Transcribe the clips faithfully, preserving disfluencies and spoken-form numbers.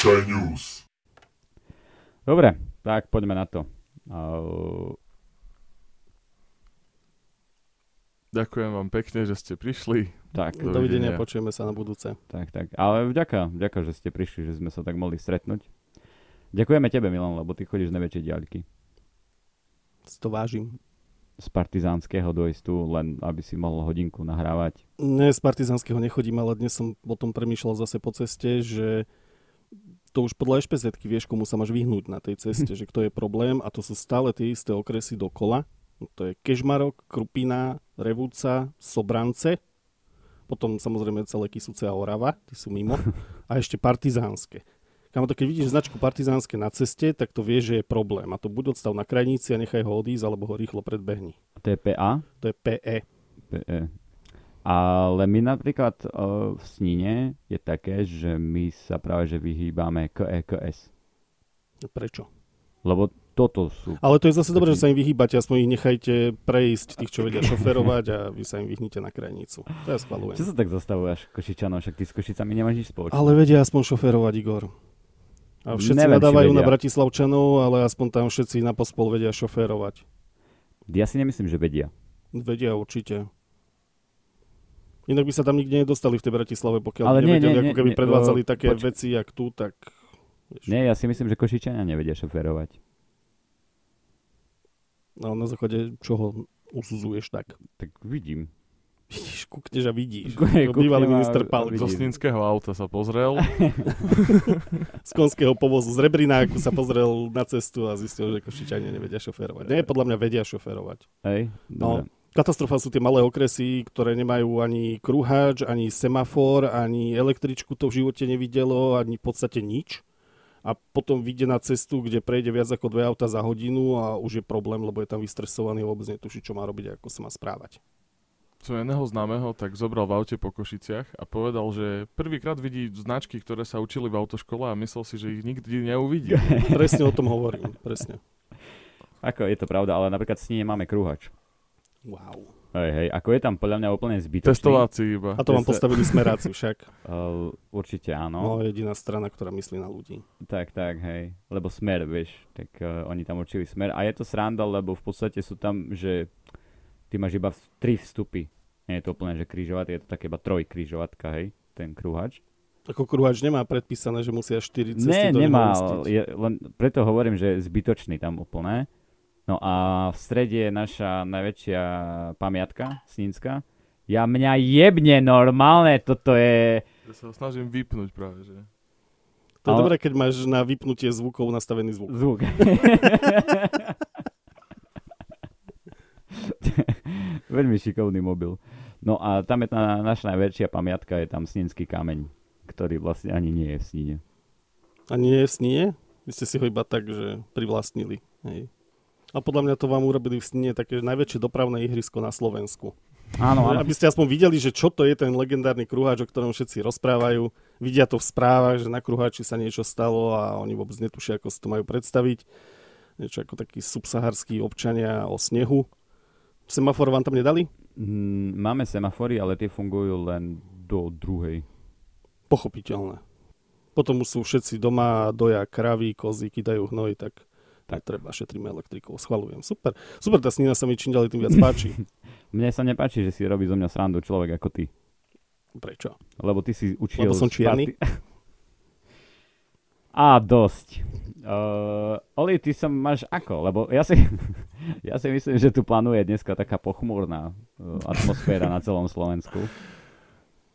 Sky News. Dobre, tak poďme na to. Uh... Ďakujem vám pekne, že ste prišli. Tak, dovidenia, počujeme sa na budúce. Tak, tak. Ale vďaka, vďaka, že ste prišli, že sme sa tak mohli stretnúť. Ďakujeme tebe, Milan, lebo ty chodíš na väčšie diaľky. To vážim. Z Partizánskeho dojstu, len aby si mohol hodinku nahrávať. Ne, z Partizánskeho nechodím, ale dnes som o tom premýšľal zase po ceste, že to už podľa ešpezetky vieš, komu sa máš vyhnúť na tej ceste, že kto je problém, a to sú stále tie isté okresy dokola. To je Kežmarok, Krupina, Revúca, Sobrance, potom samozrejme celé Kisuce a Orava, tí sú mimo, a ešte Partizánske. Kamoto, keď vidíš značku Partizánske na ceste, tak to vie, že je problém. A to buď odstav na krajnici a nechaj ho odísť, alebo ho rýchlo predbehni. To je pé á? To je pé é. pé é. Ale my napríklad o, v Sníne je také, že my sa práve že vyhýbame ká é ká es. Prečo? Lebo toto sú... Ale to je zase dobré, že sa im vyhýbate, aspoň ich nechajte prejsť, tých, čo vedia šoferovať, a vy sa im vyhnite na krajnicu. To ja schvaľujem. Čo sa tak zastavuješ Košičanov? Však ty s Košicami nemáš nič spoločné. Ale vedia aspoň šoferovať, Igor. A všetci Neviem, nadávajú na Bratislavčanov, ale aspoň tam všetci na pospol vedia šoférovať. Ja si nemyslím, že vedia. Vedia určite. Inak by sa tam nikde nedostali v tej Bratislave, pokiaľ ale by nevedeli, nie, nie, ako keby nie, predvádzali o, také poč- veci, jak tu, tak... Nie, ja si myslím, že Košičania nevedia šoférovať. No na základe čoho usudzuješ tak? Tak vidím. Vidíš, kúkneš a vidíš. Kúkne, bývalý minister Palík. Zo snínskeho auta sa pozrel. Z konského povozu, z Rebrináku sa pozrel na cestu a zistil, že Košičania nevedia šoférovať. Nie, podľa mňa vedia šoférovať. Hej, no, katastrofa sú tie malé okresy, ktoré nemajú ani kruháč, ani semafor, ani električku, to v živote nevidelo, ani v podstate nič. A potom vyjde na cestu, kde prejde viac ako dve auta za hodinu a už je problém, lebo je tam vystresovaný, vôbec netuší, čo má robiť a ako sa má správať. Som jedného známeho tak zobral v aute po Košiciach a povedal, že prvýkrát vidí značky, ktoré sa učili v autoškole, a myslel si, že ich nikdy neuvidí. Presne o tom hovorím, presne. Ako je to pravda, ale napríklad s ním máme krúhač. Wow. Hej, hej, ako je tam podľa mňa úplne zbytočný. Testováci iba. A to vám postavili smeráci však. Uh, určite áno. No, jediná strana, ktorá myslí na ľudí. Tak, tak, hej. Lebo smer, vieš, tak uh, oni tam určili smer. A je to sranda, lebo v podstate sú tam, že ty máš iba tri vstupy. Nie je to úplne, že križovatka, je to tak iba trojkrižovatka, hej, ten krúhač. Ako krúhač nemá predpísané, že musia štyri cesty ne, do neho ustiť. Ne, nemá. Preto hovorím, že je zbytočný tam úplne. No a v strede je naša najväčšia pamiatka, snínska. Ja mňa jebne normálne, toto je... Ja sa snažím vypnúť práve, že... To je ale... dobré, keď máš na vypnutie zvukov nastavený zvuk. Zvuk. Veľmi šikovný mobil. No a tam je tá naša najväčšia pamiatka, je tam snínsky kameň, ktorý vlastne ani nie je v Sníne. Ani nie je v Sníne? Vy ste si ho iba tak, že privlastnili, hej. A podľa mňa to vám urobili v Sníne také najväčšie dopravné ihrisko na Slovensku. Áno, áno. Aby ste aspoň videli, že čo to je ten legendárny krúhač, o ktorom všetci rozprávajú. Vidia to v správach, že na krúhači sa niečo stalo a oni vôbec netušia, ako si to majú predstaviť. Niečo ako takí subsaharskí občania o snehu. Semafor vám tam nedali? Mm, máme semafory, ale tie fungujú len do druhej. Pochopiteľné. Potom už sú všetci doma, doja kravy, kozy, kydajú hnoj, tak... Tak treba, šetríme elektrikou, schvaľujem. Super, super, tá Snína sa mi čím ďalej tým viac páči. Mne sa nepáči, že si robí zo mňa srandu človek ako ty. Prečo? Lebo ty si učil... Lebo som čierny? Party... Á, dosť. Uh, Oli, ty sa máš ako? Lebo ja si, ja si myslím, že tu plánuje dneska taká pochmúrna atmosféra na celom Slovensku.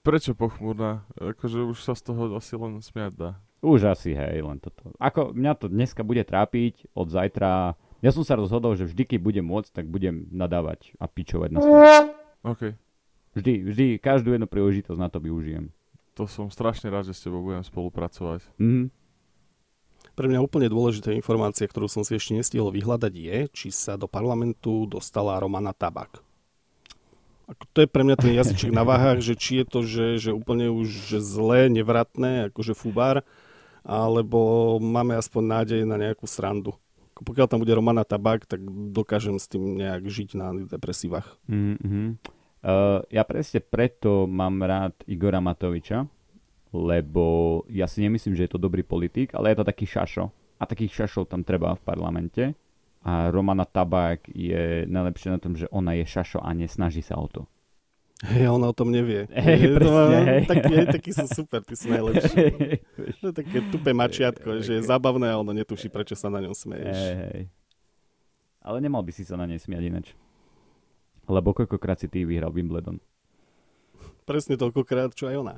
Prečo pochmúrna? Akože už sa z toho asi len smiať dá. Už asi, hej, len toto. Ako mňa to dneska bude trápiť, od zajtra... Ja som sa rozhodol, že vždy, keď budem môcť, tak budem nadávať a pičovať na spôsob. OK. Vždy, vždy, každú jednu príležitosť na to využijem. To som strašne rád, že s tebou budem spolupracovať. Mhm. Pre mňa úplne dôležitá informácia, ktorú som si ešte nestihol vyhľadať, je, či sa do parlamentu dostala Romana Tabák. Ako to je pre mňa ten jazyček na váhach, že či je to, že, že úplne už že zlé, nevratné, akože fubár, alebo máme aspoň nádej na nejakú srandu. Ako pokiaľ tam bude Romana Tabák, tak dokážem s tým nejak žiť na depresívach. Mm-hmm. Uh, ja presne preto mám rád Igora Matoviča, lebo ja si nemyslím, že je to dobrý politik, ale je to taký šašo. A takých šašov tam treba v parlamente. A Romana Tabák je najlepšia na tom, že ona je šašo a nesnaží sa o to. Hej, ona o tom nevie. Hej, presne, hej. Tak, hej, taký sú super, ty sú najlepší. Hej, to je také tupé mačiatko, hej, že je zábavné a ono netuší, prečo sa na ňom smeješ. Hej, hej. Ale nemal by si sa na nej smiať inač. Lebo koľkokrát si ty vyhral Wimbledon? Presne toľkokrát, čo aj ona.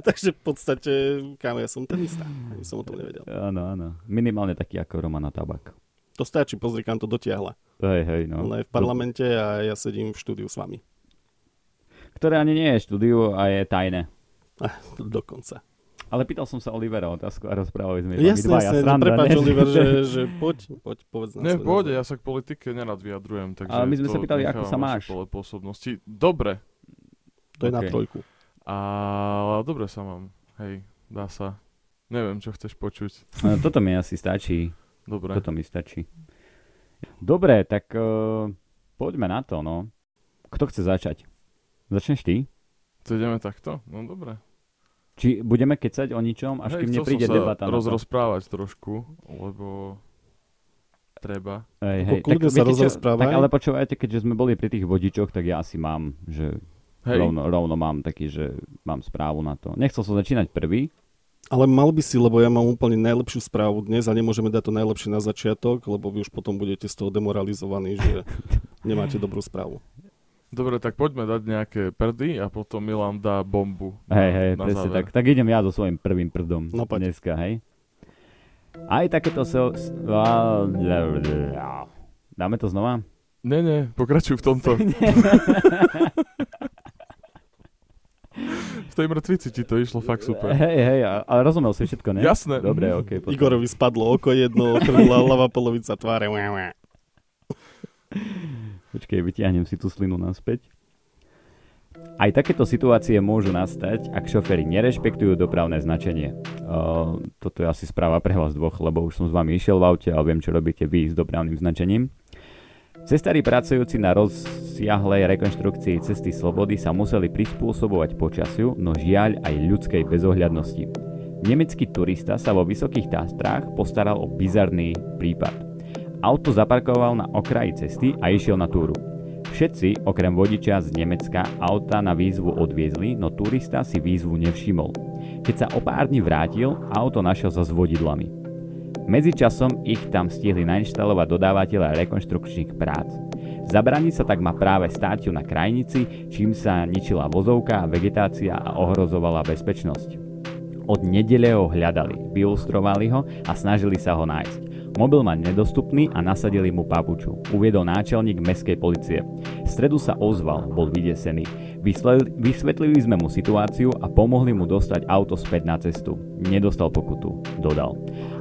Takže v podstate, kámo, ja som tenista. Ani som o tom nevedel. Áno, áno. Minimálne taký ako Romana Tabák. To stačí, pozri, kam to dotiahla. Hej, hej, no. Ona je v parlamente a ja sedím v štúdiu s vami. Ktoré ani nie je štúdiu a je tajné. Ah, dokonca. Ale pýtal som sa Olivera otázku a rozprávali sme. Jasne, jasne. No, prepáč, Oliver, že, že poď, poď, povedz nám. Ne, poď, ja sa k politike nerad vyjadrujem. Takže ale my sme sa pýtali, ako sa máš. Dobre. To je okay. Na trojku. A dobre sa mám. Hej, dá sa. Neviem, čo chceš počuť. No, toto mi asi stačí. Dobre. Toto mi stačí. Dobre, tak uh, poďme na to, no. Kto chce začať? Začneš ty? To ideme takto? No dobre. Či budeme kecať o ničom, až hej, kým nepríde debata? Hej, chcel som sa rozrozprávať trošku, lebo treba. Hej, hej. Tak, sa viete, čo, tak ale počúvajte, keďže sme boli pri tých vodičoch, tak ja asi mám, že... Hej. Rovno, rovno mám taký, že mám správu na to. Nechcel som začínať prvý. Ale mal by si, lebo ja mám úplne najlepšiu správu dnes a nemôžeme dať to najlepšie na začiatok, lebo vy už potom budete z toho demoralizovaní, že nemáte dobrú správu. Dobre, tak poďme dať nejaké prdy a potom Milan dá bombu. Hej, hej, presne tak. Tak idem ja so svojím prvým prdom no, dneska, hej. Aj takéto so... Dáme to znova? Ne, ne, pokračuj v tomto. V tej mŕtvici ti to išlo fakt super. Hej, hej, ale rozumel si všetko, ne? Jasné. Dobre, okej. Okay, Igorovi spadlo oko jedno, okrvila ľava polovica tváre. Počkej, vytiahnem si tú slinu naspäť. Aj takéto situácie môžu nastať, ak šoféri nerešpektujú dopravné značenie. Uh, toto je asi správa pre vás dvoch, lebo už som s vami išiel v aute a viem, čo robíte vy s dopravným značením. Cestári pracujúci na rozsiahlej rekonštrukcii cesty slobody sa museli prispôsobovať počasiu, no žiaľ aj ľudskej bezohľadnosti. Nemecký turista sa vo Vysokých Tatrách postaral o bizarný prípad. Auto zaparkoval na okraji cesty a išiel na túru. Všetci, okrem vodiča z Nemecka, auta na výzvu odviezli, no turista si výzvu nevšimol. Keď sa o pár dní vrátil, auto našiel za zvodidlami. Medzičasom ich tam stihli nainštalovať dodávateľa rekonštrukčných prác. Zabrániť sa tak má práve státiu na krajnici, čím sa ničila vozovka, vegetácia a ohrozovala bezpečnosť. Od nedele ho hľadali, vyilustrovali ho a snažili sa ho nájsť. Mobil mal nedostupný a nasadili mu papuču, uviedol náčelník mestskej polície. V stredu sa ozval, bol vydesený. Vysvetlili sme mu situáciu a pomohli mu dostať auto späť na cestu. Nedostal pokutu, dodal.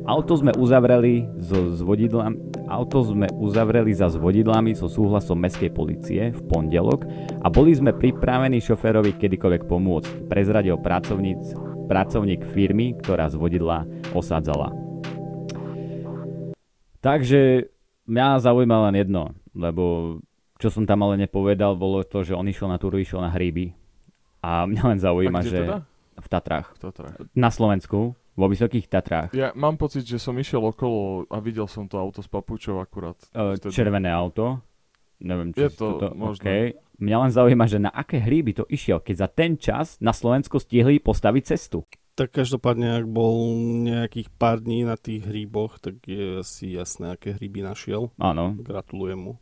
Auto sme uzavreli so zvodidlami, auto sme uzavreli za zvodidlami so súhlasom mestskej polície v pondelok a boli sme pripravení šoférovi kedykoľvek pomôcť, prezradil pracovník, pracovník firmy, ktorá zvodidla osádzala. Takže mňa zaujíma len jedno, lebo čo som tam ale nepovedal, bolo to, že on išiel na túru, išiel na hríby. A mňa len zaujíma, že teda? v, Tatrách. v Tatrách. Na Slovensku. Vo Vysokých Tatrách. Ja mám pocit, že som išiel okolo a videl som to auto s papučou akurát. E, červené auto. Neviem, čo je to, toto... možno. Okay. Mňa len zaujíma, že na aké hríby to išiel, keď za ten čas na Slovensku stihli postaviť cestu. Tak každopádne, ak bol nejakých pár dní na tých hríboch, tak je asi jasné, aké hríby našiel. Áno. Gratulujem mu.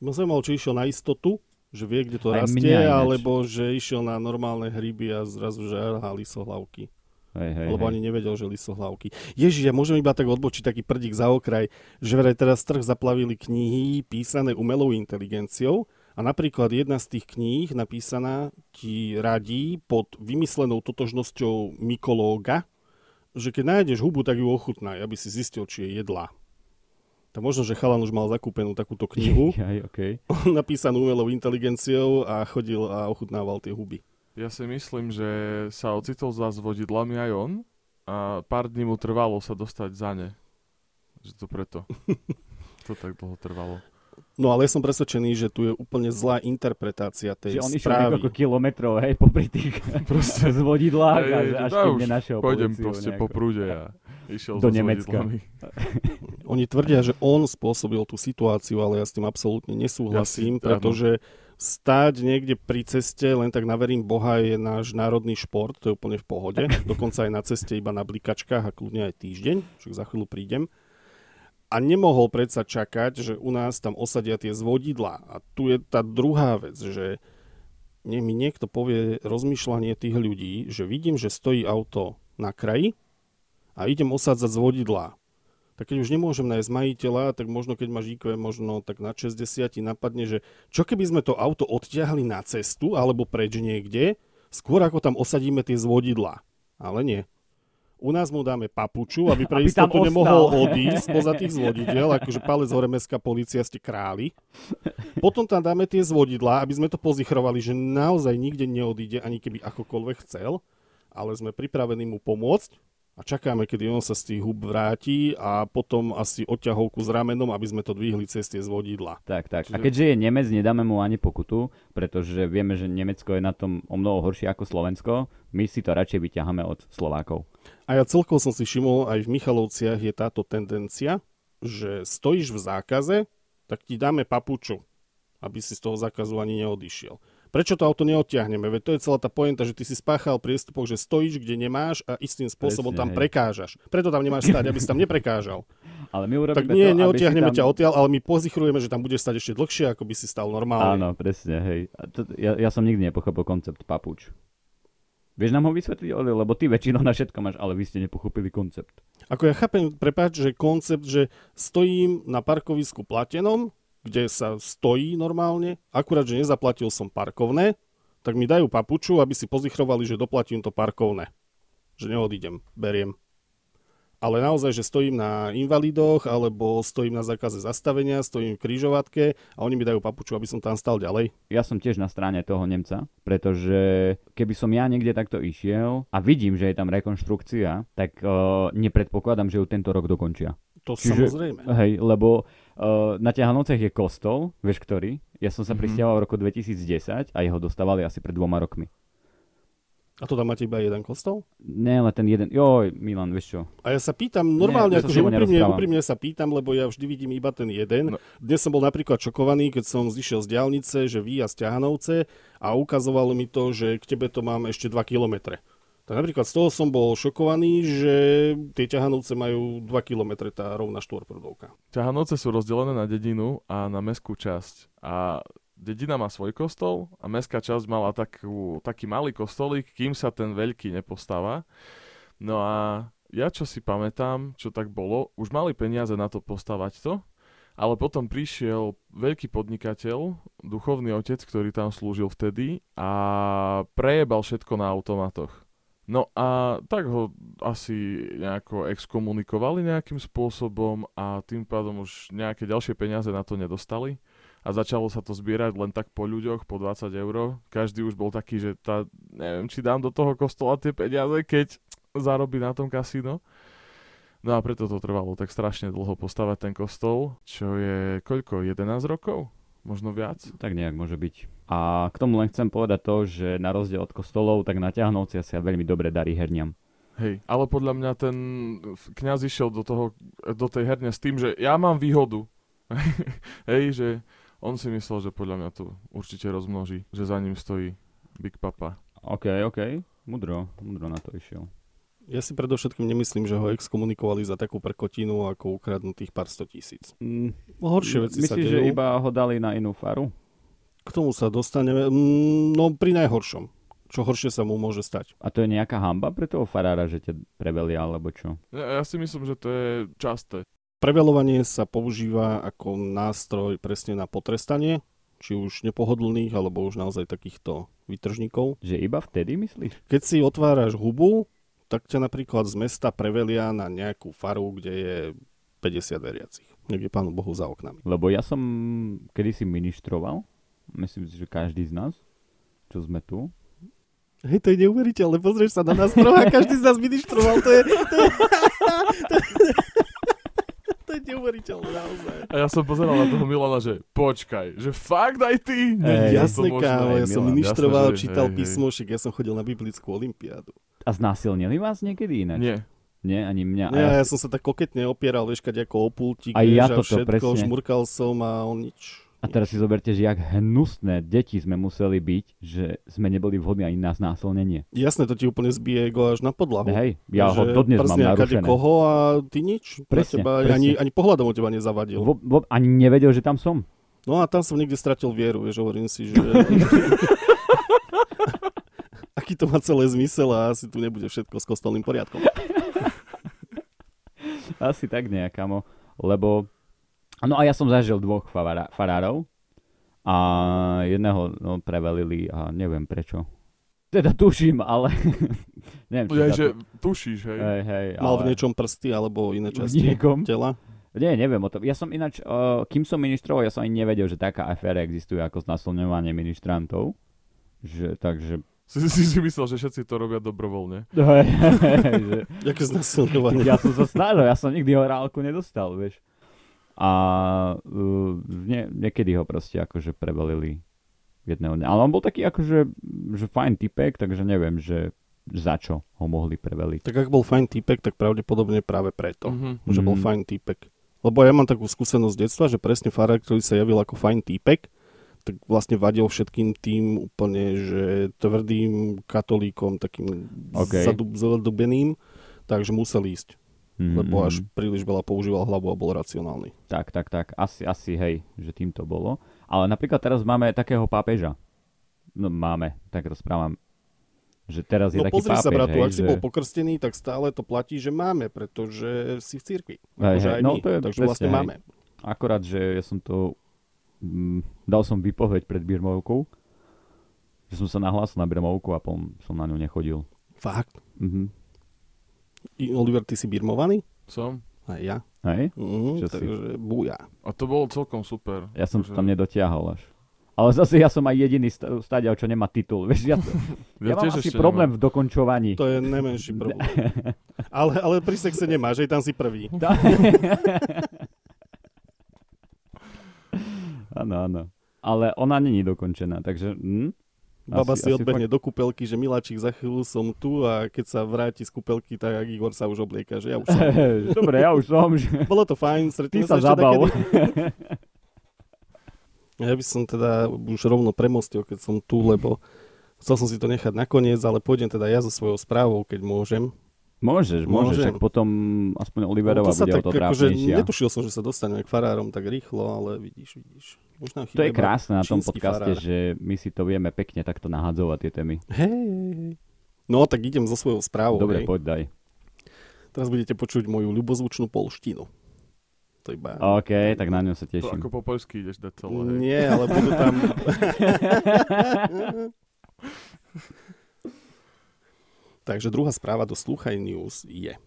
No som mal, či išiel na istotu, že vie, kde to aj rastie, alebo že išiel na normálne hríby a zrazu žerhá lisohlavky. Hej, hej, lebo hej. Ani nevedel, že lisohlavky. Ježiš, ja môžem iba tak odbočiť taký prdík za okraj, že veraj teraz trh zaplavili knihy písané umelou inteligenciou a napríklad jedna z tých kníh napísaná ti radí pod vymyslenou totožnosťou mykológa, že keď nájdeš hubu, tak ju ochutnaj, aby si zistil, či je jedlá. Tak možno, že chalan už mal zakúpenú takúto knihu, aj, okay. napísanú umelou inteligenciou a chodil a ochutnával tie huby. Ja si myslím, že sa ocitol za zvodidlami aj on a pár dní mu trvalo sa dostať za ne. Že to preto. To tak dlho trvalo. No ale ja som presvedčený, že tu je úplne zlá interpretácia tej správy. Že on išiel niekoľko kilometrov, hej, popri tých proste z vodidlách a až keď nenašiel políciu. Pôjdem proste nejako po prúde a išiel do Nemecka. Oni tvrdia, že on spôsobil tú situáciu, ale ja s tým absolútne nesúhlasím, ja si, pretože stáť niekde pri ceste, len tak naverím Boha, je náš národný šport, to je úplne v pohode. Dokonca aj na ceste iba na blikačkách a kľudne aj týždeň, však za chvíľu prídem. A nemohol predsa čakať, že u nás tam osadia tie zvodidlá. A tu je tá druhá vec, že mi niekto povie rozmýšľanie tých ľudí, že vidím, že stojí auto na kraji a idem osádzať zvodidlá. Tak keď už nemôžem nájsť majiteľa, tak možno keď máš í kvé možno tak na šesťdesiat napadne, že čo keby sme to auto odtiahli na cestu alebo preč niekde, skôr ako tam osadíme tie zvodidlá. Ale nie. U nás mu dáme papuču, aby pre istotu nemohol odísť spoza tých zvodidiel, akože palec hore mestská polícia, ste králi. Potom tam dáme tie zvodidlá, aby sme to pozichrovali, že naozaj nikde neodíde, ani keby akokoľvek chcel, ale sme pripravení mu pomôcť a čakáme, kedy on sa z tých hub vráti a potom asi odťahovku s ramenom, aby sme to dvihli cez tie zvodidlá. Tak, tak. Čiže... A keďže je Nemec, nedáme mu ani pokutu, pretože vieme, že Nemecko je na tom o mnoho horšie ako Slovensko, my si to radšej vyťahame od Slovákov. A ja celkovo som si všimol, aj v Michalovciach je táto tendencia, že stojíš v zákaze, tak ti dáme papuču, aby si z toho zákazu ani neodišiel. Prečo to auto neodtiahneme? Veď to je celá tá pointa, že ty si spáchal priestupok, že stojíš, kde nemáš a istým spôsobom presne, tam prekážaš. Preto tam nemáš stáť, aby si tam neprekážal. Ale my urobíme tak nie, to, neodtiahneme tam... ťa odtiaľ, ale my pozichrujeme, že tam budeš stať ešte dlhšie, ako by si stal normálne. Áno, presne, hej. To, ja, ja som nikdy nepochopil koncept papuč. Vieš nám ho vysvetliť, lebo ty väčšinou na všetko máš, ale vy ste nepochopili koncept. Ako ja chápem, prepáč, že koncept, že stojím na parkovisku platenom, kde sa stojí normálne, akurát, že nezaplatil som parkovné, tak mi dajú papuču, aby si pozichrovali, že doplatím to parkovné. Že neodídem, beriem. Ale naozaj, že stojím na invalidoch, alebo stojím na zákaze zastavenia, stojím v križovatke a oni mi dajú papuču, aby som tam stal ďalej. Ja som tiež na strane toho Nemca, pretože keby som ja niekde takto išiel a vidím, že je tam rekonštrukcia, tak uh, nepredpokladám, že ju tento rok dokončia. To čiže, samozrejme. Hej, lebo uh, na Ťahanovcech je kostol, vieš ktorý? Ja som sa mm-hmm. prisťahoval v roku dvetisícdesať a jeho dostávali asi pred dvoma rokmi. A to tam máte iba jeden kostol? Ne, ale ten jeden... Joj, Milan, vieš čo? A ja sa pýtam, normálne, ne, akože úprimne, úprimne sa pýtam, lebo ja vždy vidím iba ten jeden. No. Dnes som bol napríklad šokovaný, keď som zišiel z diaľnice, že výjazd Ťahanovce a ukazovalo mi to, že k tebe to mám ešte dva kilometre. Tak napríklad z toho som bol šokovaný, že tie Ťahanovce majú dva kilometre, tá rovná štvorprúdovka. Ťahanovce sú rozdelené na dedinu a na mestskú časť. A... Dedina má svoj kostol a mestská časť mala takú, taký malý kostolík, kým sa ten veľký nepostáva. No a ja čo si pamätám, čo tak bolo, už mali peniaze na to postavať to, ale potom prišiel veľký podnikateľ, duchovný otec, ktorý tam slúžil vtedy a prejebal všetko na automatoch. No a tak ho asi nejako exkomunikovali nejakým spôsobom a tým pádom už nejaké ďalšie peniaze na to nedostali. A začalo sa to zbierať len tak po ľuďoch, po dvadsať eur. Každý už bol taký, že tá, neviem, či dám do toho kostola tie peniaze, keď zarobí na tom kasíno. No a preto to trvalo tak strašne dlho postavať ten kostol, čo je koľko, jedenásť rokov? Možno viac? Tak nejak môže byť. A k tomu len chcem povedať to, že na rozdiel od kostolov, tak na Ťahanovciach sa veľmi dobre darí herniam. Hej, ale podľa mňa ten kňaz išiel do, toho, do tej herne s tým, že ja mám výhodu. Hej, že... On si myslel, že podľa mňa to určite rozmnoží, že za ním stojí Big Papa. OK, OK. Mudro, mudro na to išiel. Ja si predovšetkým nemyslím, že ho exkomunikovali za takú prkotinu ako ukradnutých pár stotisíc. Mm. Horšie veci sa dejú. Myslíš, že iba ho dali na inú faru? K tomu sa dostaneme, no pri najhoršom. Čo horšie sa mu môže stať. A to je nejaká hanba pre toho farára, že ťa prevelia, alebo čo? Ja, ja si myslím, že to je časté. Preveľovanie sa používa ako nástroj presne na potrestanie, či už nepohodlných, alebo už naozaj takýchto výtržníkov. Že iba vtedy myslíš? Keď si otváraš hubu, tak ťa napríklad z mesta prevelia na nejakú faru, kde je päťdesiat veriacich. Niekde Pánu Bohu za oknami. Lebo ja som kedysi ministroval, myslím si, že každý z nás, čo sme tu. Hej, to je neuveriteľné, pozrieš sa na nás troha, každý z nás ministroval, to je... To je... To je... neuveriteľné naozaj. A ja som pozeral na toho Milana, že počkaj, že fakt aj ty? Ej, jasné, kámo, ja som ministroval, čítal písmošek, ja som chodil na biblickú olympiádu. A znásilnili vás niekedy ináč? Nie. Nie, ani mňa. Nie, ja, ja som sa tak koketne opieral, vieš, kade ako o pultík, a ja toto, všetko, presne. Šmurkal som a on nič. A teraz si zoberte, že jak hnusné deti sme museli byť, že sme neboli vhodní ani na znásilnenie. Jasné, to ti úplne zbije go až na podlahu. Hej, ja ho dodnes mám narušené. Kade koho a ty nič. Presne, teba, presne. Ani, ani pohľadom o teba nezavadil. Vo, vo, ani nevedel, že tam som. No a tam som niekde stratil vieru, vieš, hovorím si, že... Aký to má celé zmysel a asi tu nebude všetko s kostolným poriadkom. Asi tak nejakamo, lebo... No a ja som zažil dvoch farárov a jedného no, prevalili a neviem prečo. Teda tuším, ale... neviem, ja, že to... tušíš, hej? hej, hej Mal ale... v niečom prsty alebo iné časti tela? Nie, neviem o tom. Ja som ináč, uh, kým som ministroval, ja som ani nevedel, že taká aféra existuje ako znásilňovanie ministrantov. Že, takže... Si, si si myslel, že všetci to robia dobrovoľne. Hej, hej, hej. Že... Jaké znásilňovanie. Ja som sa snažil, ja som nikdy horálku nedostal, vieš. A uh, nie, niekedy ho proste akože prevalili jedného dňa. Ale on bol taký akože že fajn typek, takže neviem, že za čo ho mohli preveliť. Tak ak bol fajn typek, tak pravdepodobne práve preto, mm-hmm. že bol fajn typek. Lebo ja mám takú skúsenosť z detstva, že presne farár, ktorý sa javil ako fajn typek, tak vlastne vadil všetkým tým úplne, že tvrdým katolíkom, takým okay. zadub, zadubeným, takže musel ísť. Mm-hmm. Lebo až príliš veľa používal hlavu a bol racionálny. Tak, tak, tak. Asi, asi hej, že tým to bolo. Ale napríklad teraz máme takého pápeža. No máme, tak rozprávam. Že teraz je no, taký pápež. No pozri sa, bratu, hej, ak že... si bol pokrstený, tak stále to platí, že máme, pretože si v cirkvi. Hej, hej. No, to je takže presne, vlastne hej. máme. Akorát, že ja som to... Mm, dal som výpoveď pred birmovkou. Že som sa nahlásil na birmovku a potom som na ňu nechodil. Fakt? Mhm. Oliver, ty si birmovaný? Som. Aj ja. Hej? Mm, takže si? Buja. A to bolo celkom super. Ja som že... tam nedotiahol až. Ale zase ja som aj jediný stáďal, čo nemá titul. Vieš, ja, to... ja, ja mám asi problém nemám. V dokončovaní. To je najmenší problém. ale, ale pri sexe nemáš, že tam si prvý. Áno, áno. Ale ona není dokončená, takže... Hm? Baba asi, si odbehne fakt... do kúpelky, že miláčik, za chvíľu som tu a keď sa vráti z kúpelky, tak Igor sa už oblieka, že ja už som. Dobre, ja už som. Že... Bolo to fajn, stretíme sa, sa ešte zabal. Takedy. Ja by som teda už rovno premostil, keď som tu, lebo chcel som si to nechať nakoniec, ale pôjdem teda ja so svojou správou, keď môžem. Môžeš, môžeš, tak potom aspoň Oliverova no bude o to trápnejšia. Netušil som, že sa dostaneme k farárom tak rýchlo, ale vidíš, vidíš. Už nám to je krásne na tom podcaste, farár. Že my si to vieme pekne takto nahádzovať tie témy. Hej, no tak idem so svojou správou. Dobre, hej. Poď, daj. Teraz budete počuť moju ľubozvučnú polštinu. To iba... OK, tak na ňu sa teším. To ako po poľsky ideš dať celé. Hej. Nie, ale budú tam... Takže druhá správa do Sluchaj News je.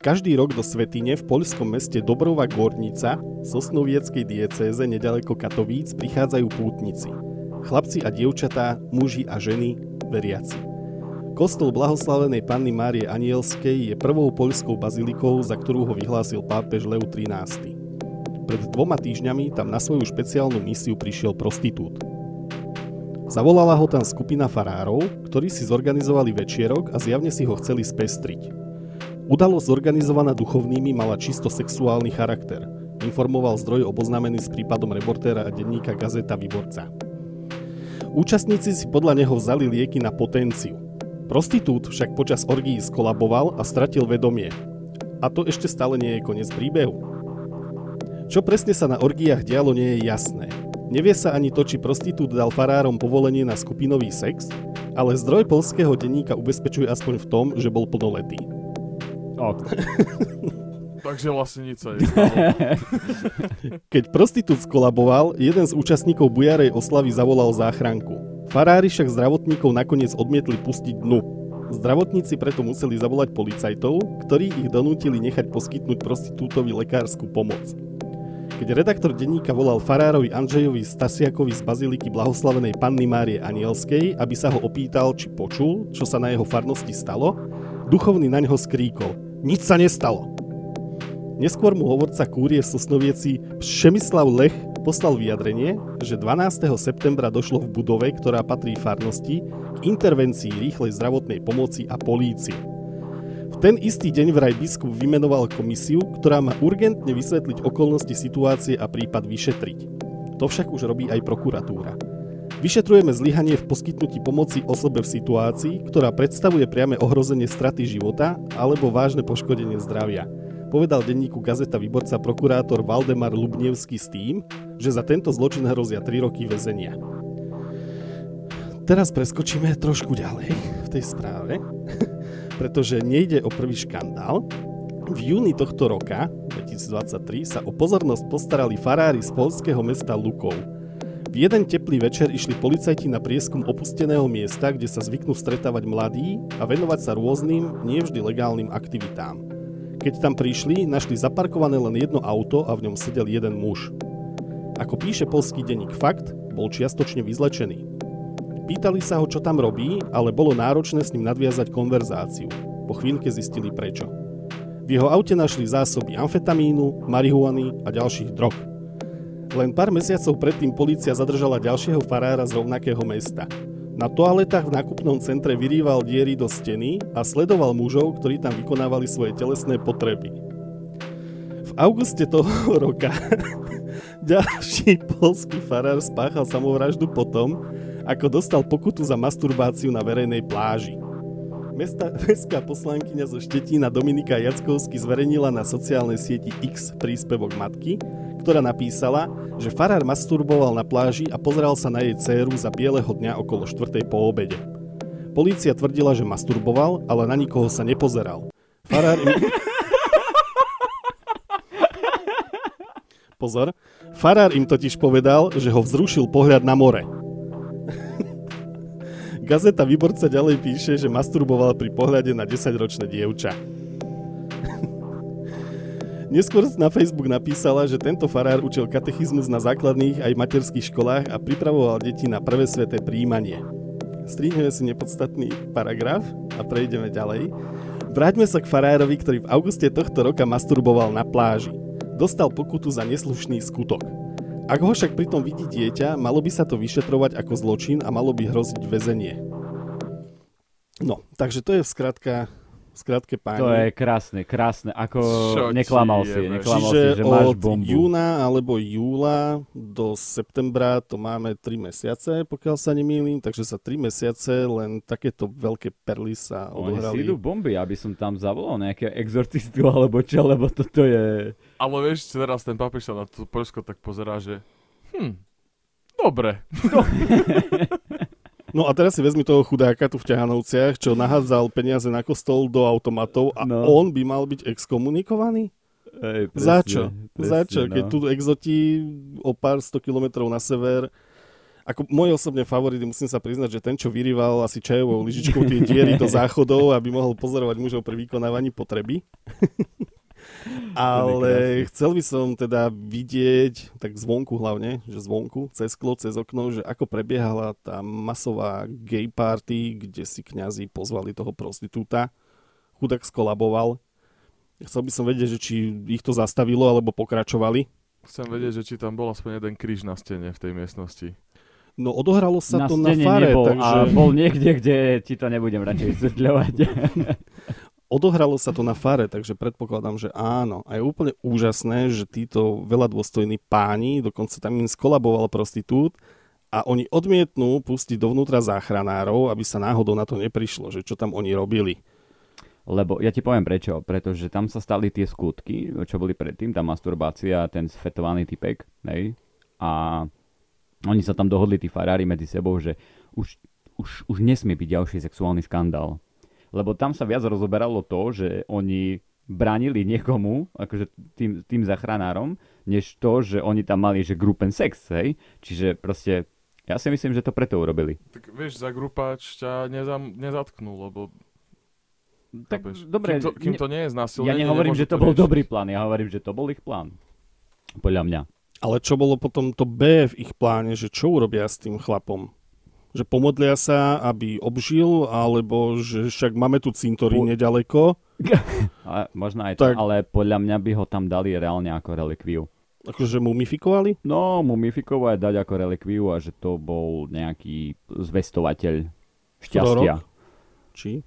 Každý rok do Svetine v poľskom meste Dobrova Górnica, sosnovieckej diecéze nedaleko Katowic, prichádzajú pútnici. Chlapci a dievčatá, muži a ženy, veriaci. Kostol blahoslavenej Panny Márie Anielskej je prvou poľskou bazilikou, za ktorú ho vyhlásil pápež Leo trinásty. Pred dvoma týždňami tam na svoju špeciálnu misiu prišiel prostitút. Zavolala ho tam skupina farárov, ktorí si zorganizovali večierok a zjavne si ho chceli spestriť. Udalosť zorganizovaná duchovnými mala čisto sexuálny charakter, informoval zdroj oboznámený s prípadom reportéra a denníka Gazeta Wyborcza. Účastníci si podľa neho vzali lieky na potenciu. Prostitút však počas orgií skolaboval a stratil vedomie. A to ešte stále nie je koniec príbehu. Čo presne sa na orgiách dialo, nie je jasné. Nevie sa ani to, či prostitút dal farárom povolenie na skupinový sex, ale zdroj poľského denníka ubezpečuje aspoň v tom, že bol plnoletý. Ok. Takže vlastne nič sa nestalo. Keď prostitút skolaboval, jeden z účastníkov bujarej oslavy zavolal záchranku. Farári však zdravotníkov nakoniec odmietli pustiť dnu. Zdravotníci preto museli zavolať policajtov, ktorí ich donútili nechať poskytnúť prostitútovi lekársku pomoc. Keď redaktor denníka volal farárovi Andrejovi Stasiakovi z baziliky blahoslavenej Panny Márie Anielskej, aby sa ho opýtal, či počul, čo sa na jeho farnosti stalo, duchovný naňho skríkol: "Nič sa nestalo!" Neskôr mu hovorca kúrie v Sosnovieci Pszemiysław Lech poslal vyjadrenie, že dvanásteho septembra došlo v budove, ktorá patrí farnosti, k intervencii rýchlej zdravotnej pomoci a polície. V ten istý deň vraj biskup vymenoval komisiu, ktorá má urgentne vysvetliť okolnosti situácie a prípad vyšetriť. To však už robí aj prokuratúra. Vyšetrujeme zlyhanie v poskytnutí pomoci osobe v situácii, ktorá predstavuje priame ohrozenie straty života alebo vážne poškodenie zdravia, povedal denníku Gazeta Wyborcza prokurátor Waldemar Lubniewski s tým, že za tento zločin hrozia tri roky väzenia. Teraz preskočíme trošku ďalej v tej správe, pretože nejde o prvý škandál. V júni tohto roka, dvetisícdvadsaťtri, sa o pozornosť postarali farári z poľského mesta Lukov. V jeden teplý večer išli policajti na prieskum opusteného miesta, kde sa zvyknú stretávať mladí a venovať sa rôznym, nevždy legálnym aktivitám. Keď tam prišli, našli zaparkované len jedno auto a v ňom sedel jeden muž. Ako píše poľský denník Fakt, bol čiastočne vyzlečený. Pýtali sa ho, čo tam robí, ale bolo náročné s ním nadviazať konverzáciu. Po chvíľke zistili prečo. V jeho aute našli zásoby amfetamínu, marihuany a ďalších drog. Len pár mesiacov predtým polícia zadržala ďalšieho farára z rovnakého mesta. Na toaletách v nákupnom centre vyrýval diery do steny a sledoval mužov, ktorí tam vykonávali svoje telesné potreby. V auguste toho roka ďalší poľský farár spáchal samovraždu potom, ako dostal pokutu za masturbáciu na verejnej pláži. Mesta, mestská poslankyňa zo Štetína Dominika Jackovsky zverejnila na sociálnej sieti X príspevok matky, ktorá napísala, že farár masturboval na pláži a pozeral sa na jej dcéru za bieleho dňa okolo štvrtej po obede. Polícia tvrdila, že masturboval, ale na nikoho sa nepozeral. Farár im... Pozor. Farár im totiž povedal, že ho vzrušil pohľad na more. Gazeta Wyborcza ďalej píše, že masturboval pri pohľade na desaťročné dievča. Neskôr na Facebook napísala, že tento farár učil katechizmus na základných aj materských školách a pripravoval deti na prvé sveté prijímanie. Strihneme si nepodstatný paragraf a prejdeme ďalej. Vráťme sa k farárovi, ktorý v auguste tohto roka masturboval na pláži. Dostal pokutu za neslušný skutok. Ak ho však pritom vidí dieťa, malo by sa to vyšetrovať ako zločin a malo by hroziť väzenie. No, takže to je v skratke... Skrátke páni. To je krásne, krásne. Ako neklamal si, neklamal si, že máš bombu. Čiže od júna alebo júla do septembra to máme tri mesiace, pokiaľ sa nemýlim, takže sa tri mesiace len takéto veľké perly sa odohrali. Oni si idú bomby, aby som tam zavolal nejakého exorcistu alebo čo, lebo toto je... Ale vieš, teraz ten pápež sa na to Polsko tak pozerá, že hm, dobre. No a teraz si vezmi toho chudáka tu v Ťahanovciach, čo nahádzal peniaze na kostol do automatov a no. On by mal byť exkomunikovaný? Ej, presne, za čo? Presne, za čo? Keď no. Tu exotí o pár sto kilometrov na sever. Ako môj osobne favorit, musím sa priznať, že ten, čo vyrýval asi čajovou lyžičkou tie diery do záchodov, aby mohol pozorovať mužov pri vykonávaní potreby. Ale chcel by som teda vidieť, tak zvonku hlavne, že zvonku, cez sklo, cez okno, že ako prebiehala tá masová gay party, kde si kňazi pozvali toho prostitúta. Chudák skolaboval. Chcel by som vedieť, že či ich to zastavilo, alebo pokračovali. Chcem vedieť, že či tam bol aspoň jeden kríž na stene v tej miestnosti. No odohralo sa na to na fare. Nebol, takže... A bol niekde, kde ti to nebudem radšej vysvetľovať. Odohralo sa to na fare, takže predpokladám, že áno. A je úplne úžasné, že títo veľadôstojní páni, dokonca tam im skolaboval prostitút a oni odmietnú pustiť dovnútra záchranárov, aby sa náhodou na to neprišlo, že čo tam oni robili. Lebo ja ti poviem prečo, pretože tam sa stali tie skutky, čo boli predtým, tá masturbácia, ten sfetovaný typek, hej? A oni sa tam dohodli, tí farári medzi sebou, že už, už, už nesmie byť ďalší sexuálny škandál. Lebo tam sa viac rozoberalo to, že oni bránili niekomu, akože tým, tým zachránárom, než to, že oni tam mali, že grupen sex, hej? Čiže proste, ja si myslím, že to preto urobili. Tak vieš, za grupáč ťa nezam, nezatknú, lebo... Tak, dobre, kým to, kým to nie je znásilnenie... Ja nehovorím, že to, to bol riešiť. Dobrý plán, ja hovorím, že to bol ich plán. Podľa mňa. Ale čo bolo potom to B v ich pláne, že čo urobia s tým chlapom? že pomodlia sa, aby obžil, alebo že však máme tu cintorín nedaleko. A možno aj to, tak, ale podľa mňa by ho tam dali reálne ako relikviu. Akože mumifikovali? No, mumifikovať, dať ako relikviu a že to bol nejaký zvestovateľ šťastia. Prorok? Či?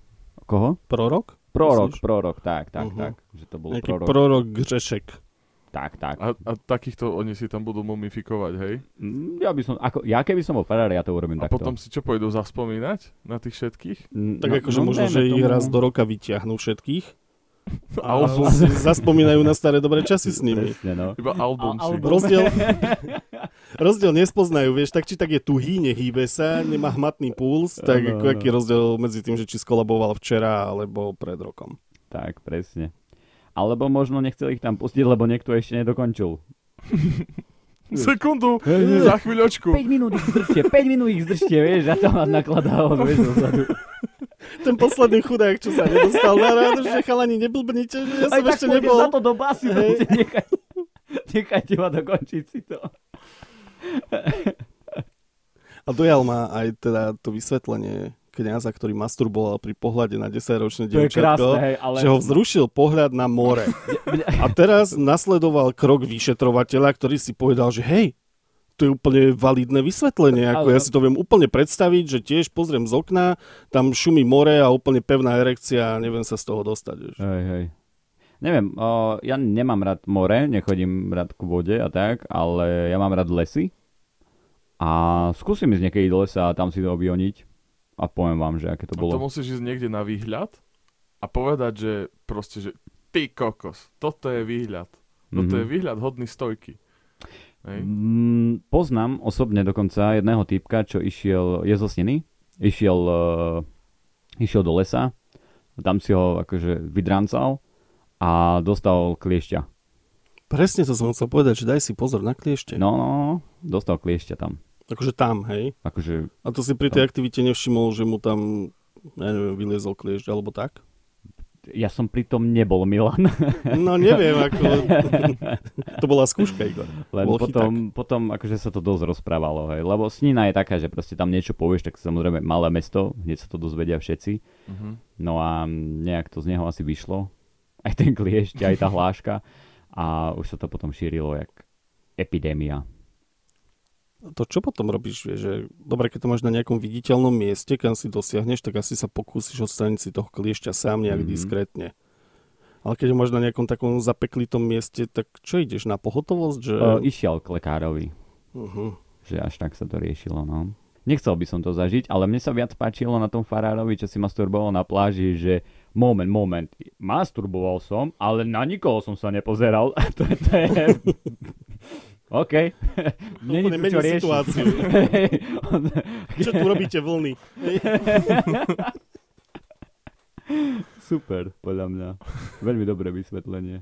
Koho? Prorok? Prorok, myslíš? Prorok, tak, tak, uh-huh. tak. Že to bol nejaký prorok. prorok Gřešek. Tak, tak. A, a takýchto oni si tam budú mumifikovať, hej? Ja by som, ako, ja keby som bol farár, ja to urobím a takto. A potom si čo pôjdu zaspomínať na tých všetkých? Mm, tak no, akože no, možno, že tomu... ich raz do roka vyťahnú všetkých. A album. Si zaspomínajú na staré dobré časy s nimi. Presne, no. Iba album si. Rozdiel, rozdiel nespoznajú, vieš, tak či tak je tuhý, nehýbe sa, nemá hmatný puls, tak no, no. aký rozdiel medzi tým, že či skolaboval včera, alebo pred rokom. Tak, presne. Alebo možno nechceli ich tam pustiť, lebo niekto ešte nedokončil. Sekundu, za chvíľočku. päť minút ich zdržte, päť minút ich zdržte, vieš, a tam vás nakladá on, vieš, dozadu. Ten posledný chudák, čo sa nedostal na rád, že chalani, neblbnite, že ja som aj ešte nebol. Aj tak pôjdem za to do basy, nechaj, nechajte ma dokončiť si to. A dojal ma aj teda to vysvetlenie kňaza, ktorý masturboval pri pohľade na desaťročné dievčatko, ale... že ho vzrušil pohľad na more. A teraz nasledoval krok vyšetrovateľa, ktorý si povedal, že hej, to je úplne validné vysvetlenie. Ako ja si to viem úplne predstaviť, že tiež pozriem z okna, tam šumí more a úplne pevná erekcia a neviem sa z toho dostať. Hej, hej. Neviem, o, ja nemám rád more, nechodím rád k vode a tak, ale ja mám rád lesy a skúsim ísť niekedy do lesa a tam si to obioniť a poviem vám, že aké to bolo. A to musíš ísť niekde na výhľad a povedať, že proste, že ty kokos, toto je výhľad. Toto mm-hmm. je výhľad hodný stojky. Mm, poznám osobne dokonca jedného týpka, čo išiel, je zo Sniny, išiel, uh, išiel do lesa, tam si ho akože vydrancal a dostal kliešťa. Presne to som chcel povedať, že daj si pozor na kliešte. No, no, dostal kliešťa tam. Akože tam, hej? Akože, a to si pri tej tam. aktivite nevšimol, že mu tam, ja neviem, vyliezol kliešť alebo tak? Ja som pritom nebol, Milan. No neviem, ako... to bola skúška, Igor. Len bol potom, potom akože sa to dosť rozprávalo, hej. Lebo Snína je taká, že proste tam niečo povieš, tak samozrejme malé mesto, hneď sa to dozvedia všetci. Uh-huh. No a nejak to z neho asi vyšlo. Aj ten kliešť, aj tá hláška. A už sa to potom šírilo jak epidémia. To čo potom robíš, vieš, že dobre, keď to máš na nejakom viditeľnom mieste, kam si dosiahneš, tak asi sa pokúsiš odstrániť si toho kliešťa sám nejak mm-hmm. diskrétne. Ale keď ho máš na nejakom takom zapeklitom mieste, tak čo ideš, na pohotovosť? Že... Uh, išiel k lekárovi. Uh-huh. Že až tak sa to riešilo, no. Nechcel by som to zažiť, ale mne sa viac páčilo na tom farárovi, čo si masturboval na pláži, že moment, moment, masturboval som, ale na nikoho som sa nepozeral. to, to je... OK. Úplne mení situáciu. Čo tu robíte vlny? Super, podľa mňa. Veľmi dobré vysvetlenie.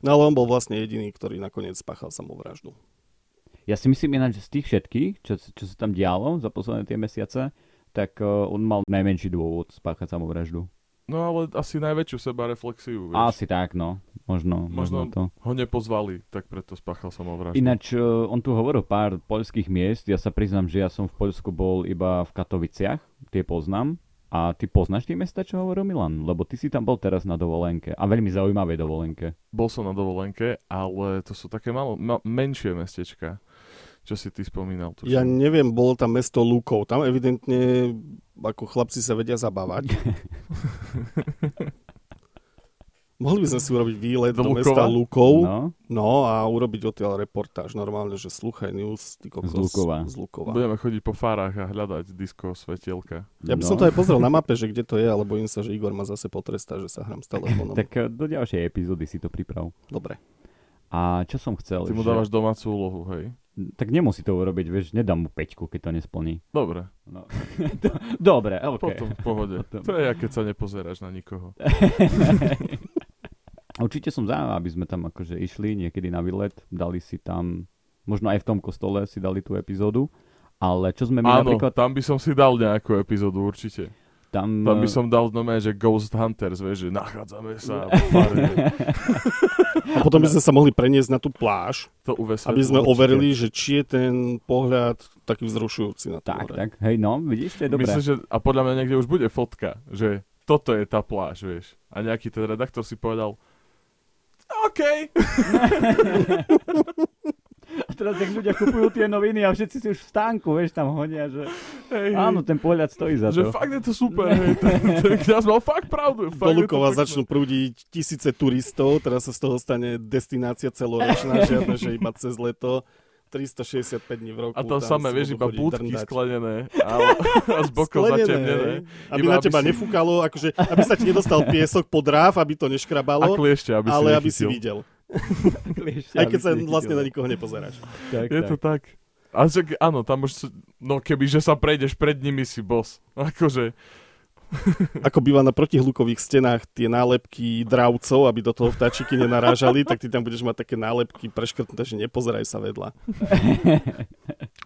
No ale on bol vlastne jediný, ktorý nakoniec spáchal samovraždu. Ja si myslím ináč, že z tých všetkých, čo, čo sa tam dialo za posledné tie mesiace, tak uh, on mal najmenší dôvod spáchať samovraždu. No ale asi najväčšiu sebareflexiu, vieš. Asi tak, no. Možno, možno, možno to. Ho nepozvali, tak preto spáchal samovraždu. Ináč, on tu hovoril pár poľských miest. Ja sa priznám, že ja som v Poľsku bol iba v Katoviciach. Tie poznám. A ty poznáš tie mesta, čo hovoril Milan? Lebo ty si tam bol teraz na dovolenke. A veľmi zaujímavé dovolenke. Bol som na dovolenke, ale to sú také malo, ma, menšie mestečka. Čo si ty spomínal? Tu ja som... neviem, bolo tam mesto Lukov. Tam evidentne ako chlapci sa vedia zabávať. Mohli by sme si urobiť výlet do, do mesta Lukov. No. no a urobiť odtiaľ reportáž. Normálne, že sluchaj news z Lukova. z Lukova. Budeme chodiť po fárach a hľadať disko svetielka. Ja by no. som to aj pozrel na mape, že kde to je, ale bojím sa, že Igor ma zase potrestá, že sa hrám s telefónom. Tak do ďalšej epizódy si to priprav. Dobre. A čo som chcel? Ty mu dávaš že... domácu úlohu, hej? Tak nemusí to urobiť, vieš, nedám mu peťku, keď to nesplní. Dobre. No. Do, dobre, ok. Potom v pohode. Potom. To je, keď sa nepozeráš na nikoho. Určite som za, aby sme tam akože išli niekedy na výlet, dali si tam, možno aj v tom kostole si dali tú epizódu, ale čo sme my Áno, napríklad... Áno, tam by som si dal nejakú epizódu, určite. Tam, tam by som dal, no že Ghost Hunters, vieš, že nachádzame sa. A potom by sme sa mohli preniesť na tú pláž, to aby sme určite overili, že či je ten pohľad taký vzrušujúci na to. Tak, hore. Tak, hej, no, vidíš, to je dobré. Myslím, že, a podľa mňa niekde už bude fotka, že toto je tá pláž, vieš. A nejaký ten redaktor si povedal, OK. A teraz, jak ľudia kupujú tie noviny a všetci si už v stánku, vieš, tam honia, že hej, áno, ten pohľad stojí za že to. Že fakt je to super, hej, ten, ten kňaz mal fakt pravdu. Fakt do Lukova začnú prúdiť tisíce turistov, teraz sa z toho stane destinácia celoročná, žiadne, že iba cez leto, tristošesťdesiatpäť dní v roku. A to samé, vieš, iba búdky sklenené a, a z bokov zatemnené. Aby iba, na teba aby si nefúkalo, akože, aby sa ti nedostal piesok pod ráv, aby to neškrabalo, kliešte, aby ale si aby si videl. Kliešťa, aj keď sa vlastne na nikoho nepozeráš. Tak, je tak. To tak. A že, áno, tam už... No kebyže sa prejdeš pred nimi, si boss. Akože... Ako býva na protihlukových stenách tie nálepky dravcov, aby do toho vtáčiky nenarážali, tak ty tam budeš mať také nálepky preškrtnuté, že nepozeraj sa vedľa.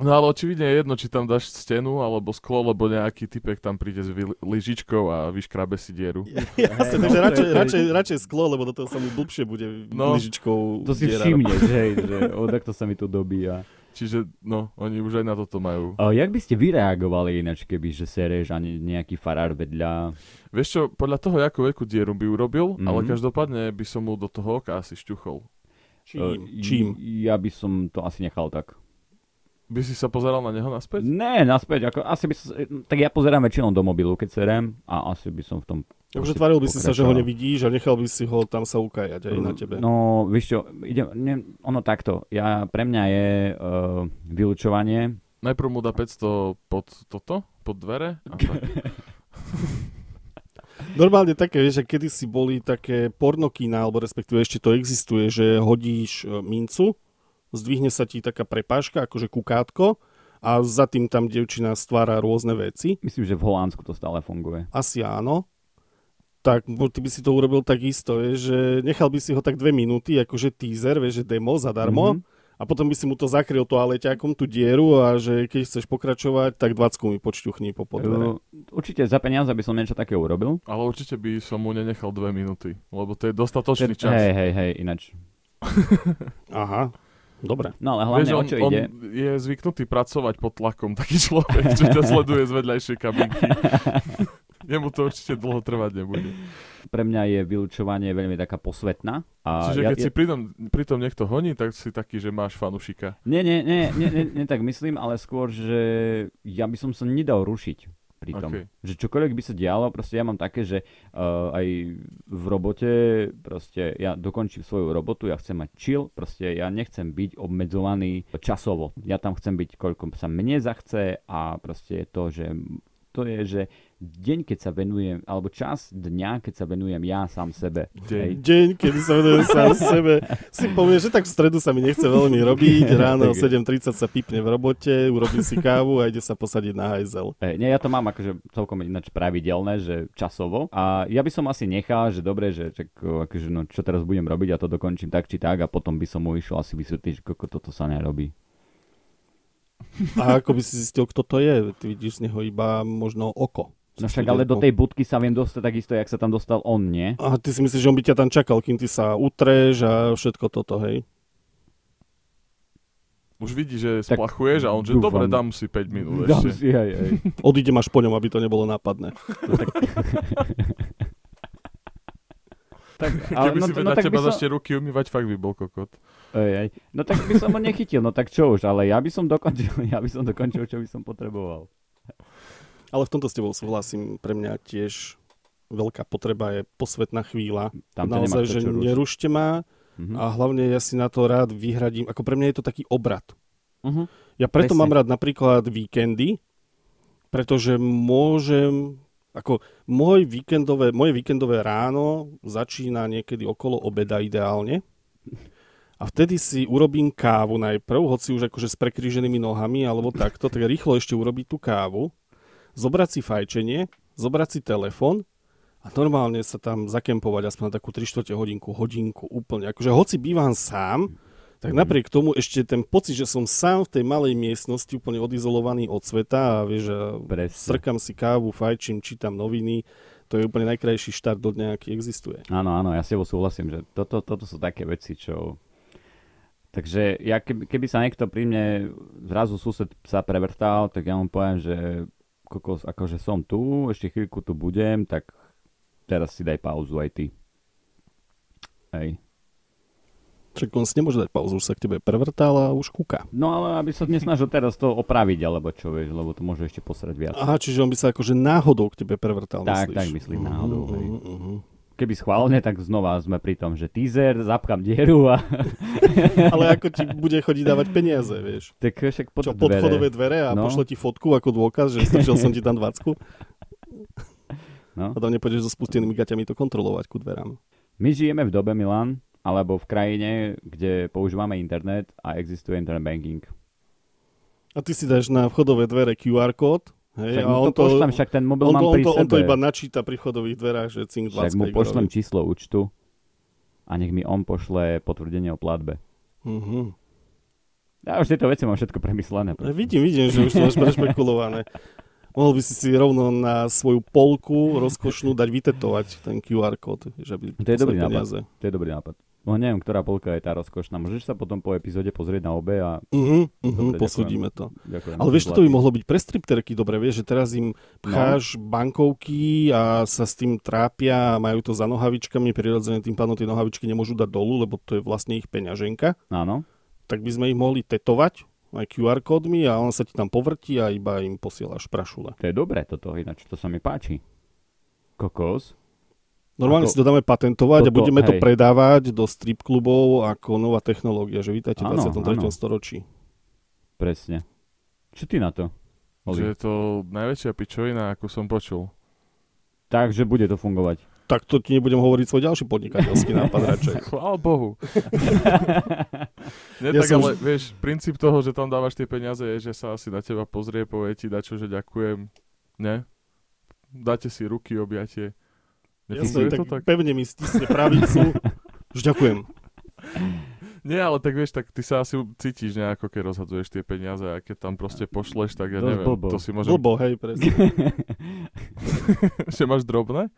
No ale očividne je jedno, či tam dáš stenu alebo sklo, lebo nejaký typek tam príde s lyžičkou a vyškrabe si dieru. Jasne, takže radšej, radšej, radšej sklo, lebo do toho sa mi blbšie bude no, lyžičkou to si diera. Všimneš, hej, že o, takto sa mi to dobíja. Čiže, no, oni už aj na toto majú. A jak by ste vyreagovali ináč, keby, že sereš a nejaký farár vedľa? Vieš čo, podľa toho, akú veľkú dieru by urobil, mm-hmm. ale každopádne by som mu do toho oka asi šťuchol. Čím? Čím? Ja by som to asi nechal tak. By si sa pozeral na neho naspäť? Ne, naspäť. Ako, asi by som, tak ja pozerám väčšinou do mobilu, keď serem a asi by som v tom... Takže tváril by si sa, že ho nevidíš a nechal by si ho tam sa ukajať aj na tebe. No, vieš čo, ide, ne, ono takto. Ja, pre mňa je uh, vylučovanie. Najprv mu dá päťsto pod toto, pod dvere. A tak. Normálne také, vieš, že kedysi boli také pornokína, alebo respektíve ešte to existuje, že hodíš mincu, zdvihne sa ti taká prepážka, akože kukátko, a za tým tam dievčina stvára rôzne veci. Myslím, že v Holandsku to stále funguje. Asi áno. Tak ty by si to urobil tak isto, je, že nechal by si ho tak dve minúty, akože teaser, vieš, že demo zadarmo, mm-hmm. a potom by si mu to zakryl toaleťákom tú dieru a že keď chceš pokračovať, tak dvacku mi počťuchni po podvere. Určite za peniaze by som niečo také urobil. Ale určite by som mu nenechal dve minúty, lebo to je dostatočný Te, čas. Hej, hej, hej, inač. Aha. Dobre. No ale hlavne o čo ide? On je zvyknutý pracovať pod tlakom, taký človek, čo ťa sleduje z vedľajšej kabinky. Jemu to určite dlho trvať nebude. Pre mňa je vylučovanie veľmi taká posvetná. A čiže ja, keď ja... si pri tom niekto honí, tak si taký, že máš fanušika. Nie, nie, nie, nie, nie, nie tak myslím, ale skôr, že ja by som sa nedal rušiť pri tom. Okay. Že čokoľvek by sa dialo, proste ja mám také, že uh, aj v robote, proste ja dokončím svoju robotu, ja chcem mať chill, proste ja nechcem byť obmedzovaný časovo. Ja tam chcem byť, koľko sa mne zachce a proste je to, že to je, že deň, keď sa venujem, alebo čas dňa, keď sa venujem ja sám sebe. Deň, deň keď sa venujem sám sebe. Si povie, že tak v stredu sa mi nechce veľmi robiť, ráno o sedem tridsať sa pipne v robote, urobí si kávu a ide sa posadiť na hajzel. E, nie, ja to mám akože celkom ináč pravidelné, že časovo. A ja by som asi nechal, že dobre, že čak, akože, no, čo teraz budem robiť, ja to dokončím tak či tak a potom by som mu išiel asi vysvetliť, že koko, toto sa nerobí. A ako by si zistil, kto to je? Ty vidíš z neho iba možno oko. No však ale do tej budky sa viem dostať takisto, jak sa tam dostal on, nie? A ty si myslíš, že on by ťa tam čakal, kým ty sa utreš a všetko toto, hej? Už vidí, že splachuješ a on, že dúfam. Dobre, dám si päť minút dám ešte. Si, aj, aj. Odídem až po ňom, aby to nebolo nápadné. No, tak... tak, ale keby no, si vedľa no, teba som... začne ruky umývať, fakt by bol kokot. Ej, ej. No tak by som ho nechytil, no tak čo už, ale ja by som dokončil, ja by som dokončil, čo by som potreboval. Ale v tomto s tebou súhlasím, pre mňa tiež veľká potreba je posvetná chvíľa. Tam naozaj, že nerušte ma uh-huh. a hlavne ja si na to rád vyhradím, ako pre mňa je to taký obrad. Uh-huh. Ja preto Presne. mám rád napríklad víkendy, pretože môžem, ako môj víkendové, moje víkendové ráno začína niekedy okolo obeda ideálne. A vtedy si urobím kávu najprv, hoci už akože s prekríženými nohami alebo takto, tak rýchlo ešte urobiť tú kávu. Zobrať si fajčenie, zobrať si telefon a normálne sa tam zakempovať aspoň na takú tri štvrte hodinku, hodinku úplne. Akože hoci bývam sám, tak napriek tomu ešte ten pocit, že som sám v tej malej miestnosti úplne odizolovaný od sveta a vieš, a strkam si kávu, fajčím, čítam noviny, To je úplne najkrajší štart do dňa, aký existuje. Áno, áno, ja s tebou súhlasím, že toto, toto sú také veci, čo... Takže ja, keby, keby sa niekto pri mne zrazu sused sa prevrtal, tak ja mu poviem, že kokos, akože som tu, ešte chvíľku tu budem, tak teraz si daj pauzu aj ty. Hej. Však on si nemôže dať pauzu, už sa k tebe prevrtal a už kúka. No ale aby sa nesnažil teraz to opraviť, alebo čo vieš, lebo to môže ešte posrať viac. Aha, čiže on by sa akože náhodou k tebe prevrtal, tak, myslíš? Tak, tak myslím, uh-huh, náhodou, hej. Uh-huh. Keby schválne, tak znova sme pri tom, že teaser, zapchám dieru a... Ale ako ti bude chodiť dávať peniaze, vieš? Tak však pod čo, dvere. Podchodové dvere a no? Pošle ti fotku ako dôkaz, že strčil som ti tam dvacku. No. A tam nepôjdeš so spustenými gaťami to kontrolovať ku dverám. My žijeme v dobe, Milan, alebo v krajine, kde používame internet a existuje internet banking. A ty si dáš na vchodové dvere kjú ár kód. Hej, však a on to pošlem, však ten mobil on mám to, pri on to, sebe. On to iba načíta pri chodových dverách, že cink dvadsať. Však mu pošlem Igorovi číslo účtu a nech mi on pošle potvrdenie o platbe. Uh-huh. Ja už tieto veci mám všetko premyslené. Ja vidím, vidím, že už to máš prešpekulované. Mohol by si si rovno na svoju polku rozkošnú dať vytetovať ten kjú ár kód. Že by to, je dobrý nápad. to je dobrý nápad. No neviem, ktorá polka je tá rozkošná. Môžeš sa potom po epizóde pozrieť na obe a... Uh-huh, uh-huh, dobre, posúdime ďakujem, to. Ďakujem, ale vieš, čo to by mohlo byť pre stripterky dobre, vieš, že teraz im pcháš no. bankovky a sa s tým trápia a majú to za nohavičkami, prirodzene tým pádom tie nohavičky nemôžu dať dolu, lebo to je vlastne ich peňaženka. Áno. Tak by sme ich mohli tetovať aj kjú ár kódmi a on sa ti tam povrtí a iba im posielaš prašule. To je dobré toto, ináč to sa mi páči. Kokos. Normálne ako, si to dáme patentovať toto, a budeme hej. to predávať do strip klubov ako nová technológia, že vítajte v dvadsiatom treťom storočí. Presne. Čo ty na to? Oli? Že je to najväčšia pičovina, akú som počul. Takže bude to fungovať. Tak to ti nebudem hovoriť svoj ďalší podnikateľský nápad radšej. Chvál Bohu. Nie, ja tak, som... ale vieš, princíp toho, že tam dávaš tie peniaze, je, že sa asi na teba pozrie, povie ti dačo, že ďakujem. Ne? Dáte si ruky, objatie. Nefunguje ja to tak? tak? Pevne mi stisne pravicu. Už ďakujem. Nie, ale tak vieš, tak ty sa asi cítiš nejako, keď rozhadzuješ tie peniaze a keď tam proste pošleš, tak ja to neviem. Blbo. To si môžem... Blbo, hej, presne. Že máš drobné?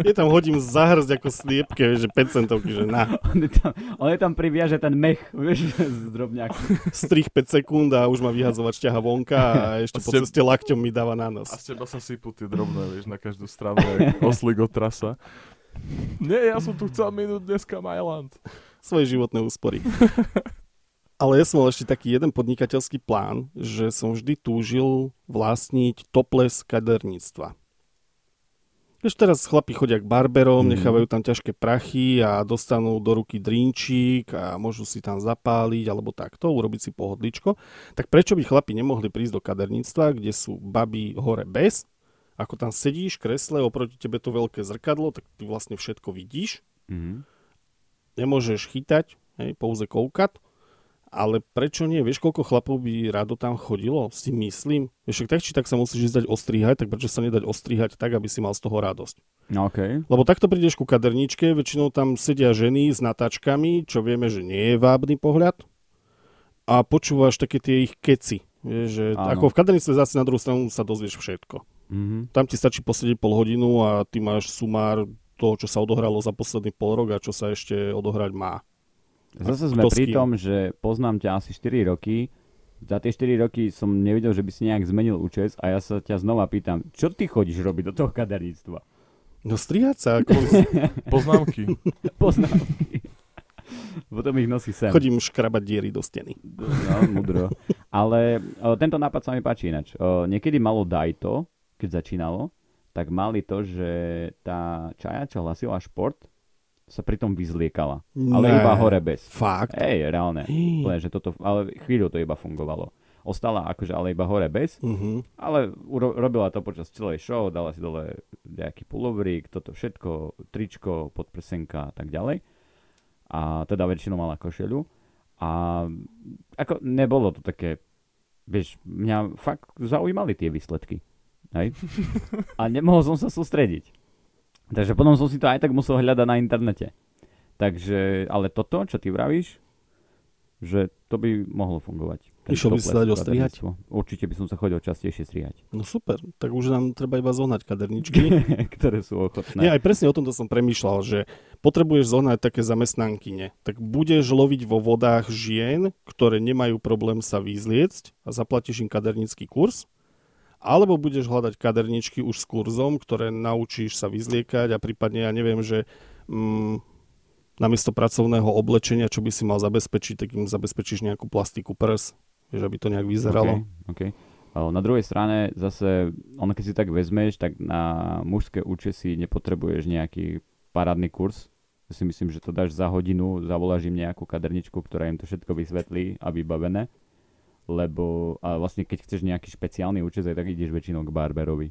Ja tam hodím zahrzť ako sliepke, vieš, že päť centovky, že na. On je tam, on je tam priviaže ten mech, vieš, z drobňáku. Strih päť sekúnd a už ma vyhadzovať šťaha vonka a ešte a po ste... ceste lakťom mi dáva na nos. A z teba sa sypú tie drobné, vieš, na každú stranu, jak oslík od trasa. Nie, ja som tu chcel minúť dneska Myland. Svoje životné úspory. Ale ja som mal ešte taký jeden podnikateľský plán, že som vždy túžil vlastniť topless kaderníctva. Ešte teraz chlapi chodia k barberom, mm. nechávajú tam ťažké prachy a dostanú do ruky drinčík a môžu si tam zapáliť alebo takto, urobiť si pohodličko. Tak prečo by chlapi nemohli prísť do kaderníctva, kde sú baby hore bez? Ako tam sedíš, kresle, oproti tebe to veľké zrkadlo, tak ty vlastne všetko vidíš. Mhm. Nemôžeš chytať, hej, pouze koukať, ale prečo nie? Vieš, koľko chlapov by rado tam chodilo? Si myslím. Vieš, tak či tak sa musíš ísť dať ostrihať, tak prečo sa nedať ostrihať tak, aby si mal z toho radosť? No, okay. Lebo takto prídeš ku kaderničke, väčšinou tam sedia ženy s natáčkami, čo vieme, že nie je vábny pohľad a počúvaš také tie ich keci. Vieš, že ako v kadernictve zase na druhú stranu sa dozvieš všetko. Mm-hmm. Tam ti stačí posediť pol hodinu a ty máš sumár toho, čo sa odohralo za posledný pol rok a čo sa ešte odohrať má. Zase sme pri tom, že poznám ťa asi štyri roky. Za tie štyri roky som nevidel, že by si nejak zmenil účes a ja sa ťa znova pýtam, čo ty chodíš robiť do toho kaderníctva? No strihať sa. Ako... Poznámky. Poznámky. Potom ich nosí sem. Chodím škrabať diery do steny. No, mudro. Ale o, tento nápad sa mi páči inač. O, niekedy malo daj to, keď začínalo, tak mali to, že tá čaja, čo hlasila šport, sa pritom vyzliekala. Ne, ale iba hore bez. Fakt? Ej, reálne. Len, že toto, ale chvíľu to iba fungovalo. Ostala akože ale iba hore bez, uh-huh. ale uro- robila to počas celej show, dala si dole nejaký pulovrík, toto všetko, tričko, podprsenka a tak ďalej. A teda väčšinou mala košeľu. A ako nebolo to také, vieš, mňa fakt zaujímali tie výsledky. Hej. A nemohol som sa sústrediť. Takže potom som si to aj tak musel hľadať na internete. Takže, ale toto, čo ty vravíš, že to by mohlo fungovať. Išiel by si sa dať ostrihať? Určite by som sa chodil častejšie strihať. No super, tak už nám treba iba zohnať kaderničky. Ktoré sú ochotné. Nie, aj presne o tomto som premýšľal, že potrebuješ zohnať také zamestnankyne. Tak budeš loviť vo vodách žien, ktoré nemajú problém sa vyzliecť a zaplatíš im kadernický kurz. Alebo budeš hľadať kaderničky už s kurzom, ktoré naučíš sa vyzliekať a prípadne, ja neviem, že... Mm, namiesto pracovného oblečenia, čo by si mal zabezpečiť, tak im zabezpečíš nejakú plastiku prs, že by to nejak vyzeralo. Okay, okay. Na druhej strane zase, ono keď si tak vezmeš, tak na mužské účesy nepotrebuješ nejaký parádny kurz. Ja si myslím, že to dáš za hodinu, zavoláš im nejakú kaderničku, ktorá im to všetko vysvetlí a vybavené. Lebo a vlastne keď chceš nejaký špeciálny účes, aj tak ideš väčšinou k barberovi.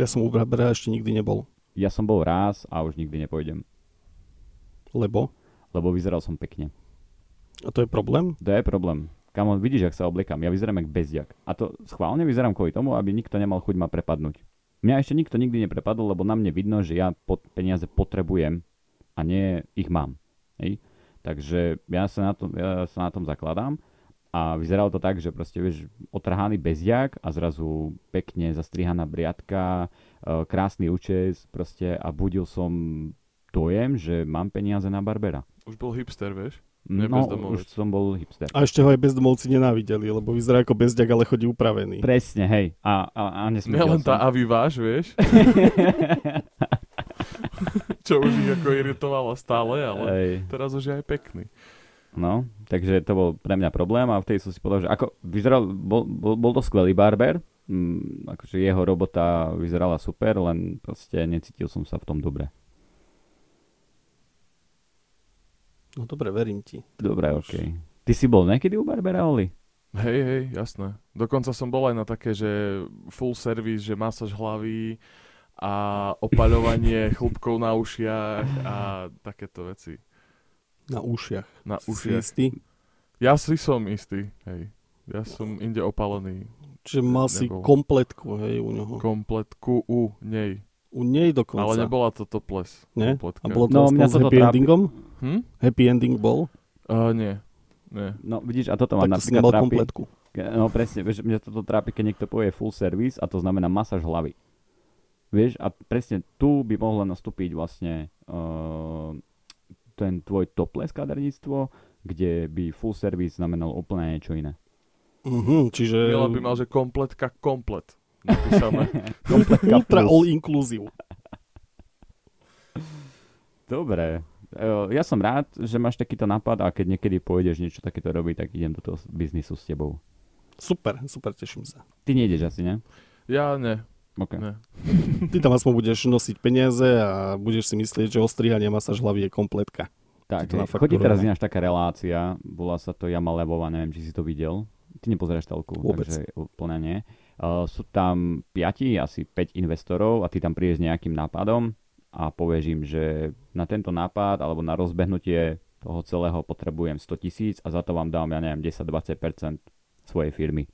Ja som u barbera ešte nikdy nebol. Ja som bol raz a už nikdy nepojdem. Lebo? Lebo vyzeral som pekne. A to je problém? To je problém. Kamo, vidíš, ak sa obliekam. Ja vyzerám jak bezďak. A to schválne vyzerám kvôli tomu, aby nikto nemal chuť ma prepadnúť. Mňa ešte nikto nikdy neprepadol, lebo na mne vidno, že ja pod peniaze potrebujem a nie ich mám. Hej? Takže ja sa, na tom, ja sa na tom zakladám a vyzeralo to tak, že proste, vieš, otrhaný bezďak a zrazu pekne zastrihaná briadka, krásny účes proste a budil som... dojem, že mám peniaze na barbera. Už bol hipster, vieš? Nie, no, už som bol hipster. A ešte ho aj bezdomovci nenávideli, lebo vyzerá ako bezďak, ale chodí upravený. Presne, hej. A, a, a nesmyslel som. Nelen tá aviváž, vieš? Čo už ich ako iritovalo stále, ale hej. Teraz už je aj pekný. No, takže to bol pre mňa problém a vtedy som si povedal, že ako vyzeral, bol, bol, bol to skvelý barber, mm, akože jeho robota vyzerala super, len proste necítil som sa v tom dobre. No dobre, verím ti. Dobre, okej. Okay. Ty si bol niekedy u barbera, Oli? Hej, hej, jasné. Dokonca som bol aj na také, že full service, že masáž hlavy a opaľovanie chlupkov na ušiach a takéto veci. Na ušiach? Na ušiach. Si istý? Ja si som istý, hej. Ja som inde opalený. Čiže mal nebol. Si kompletku, hej, u neho. Kompletku u nej. U nej dokonca. Ale nebola to topless. Nie? Kompletka. A bolo to no, s happy trápi. Endingom? Hm? Happy ending bol? Uh, nie. nie. No vidíš, a toto mám tak napríklad trápi. Kompletku. No presne, vieš, mňa toto trápi, keď niekto povie full service a to znamená masáž hlavy. Vieš, a presne tu by mohla nastúpiť vlastne uh, ten tvoj topless kaderníctvo, kde by full service znamenal úplne niečo iné. Uh-huh, čiže... Milo by mal, že kompletka komplet. Napísané. Ultra all inclusive. Dobre. Ja som rád, že máš takýto nápad a keď niekedy pôjdeš niečo takéto robiť, tak idem do toho biznisu s tebou. Super, super, teším sa. Ty nejdeš asi, ne? Ja ne. Okay. ne. Ty tam aspoň budeš nosiť peniaze a budeš si myslieť, že ostrihanie masáž hlavy je kompletka. Tak, hej, chodí teraz ináč taká relácia, volá sa to Jama Levová, neviem, či si to videl. Ty nepozeráš telku, takže úplne nie. Uh, sú tam piati, asi päť investorov a ty tam prídeš s nejakým nápadom a povieš im, že na tento nápad alebo na rozbehnutie toho celého potrebujem sto tisíc a za to vám dám, ja neviem, desať až dvadsať percent svojej firmy.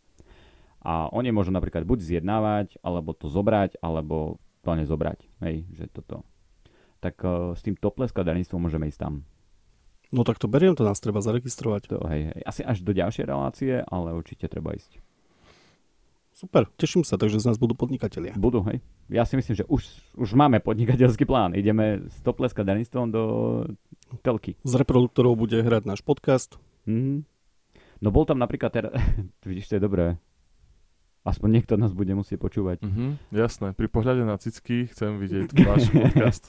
A oni môžu napríklad buď zjednávať, alebo to zobrať, alebo to nezobrať. Hej, že toto. Tak uh, s tým topless kaderníctvom môžeme ísť tam. No tak to beriem, to nás treba zaregistrovať. To, hej, hej. Asi až do ďalšej relácie, ale určite treba ísť. Super, teším sa, takže z nás budú podnikatelia. Budú, hej. Ja si myslím, že už, už máme podnikateľský plán. Ideme s topless kaderníctvom do telky. Z reproduktorov bude hrať náš podcast. Mm. No bol tam napríklad... Ter... Vidíš, to je dobré. Aspoň niekto nás bude musieť počúvať. Mm-hmm, jasné, pri pohľade na cicky chcem vidieť váš podcast.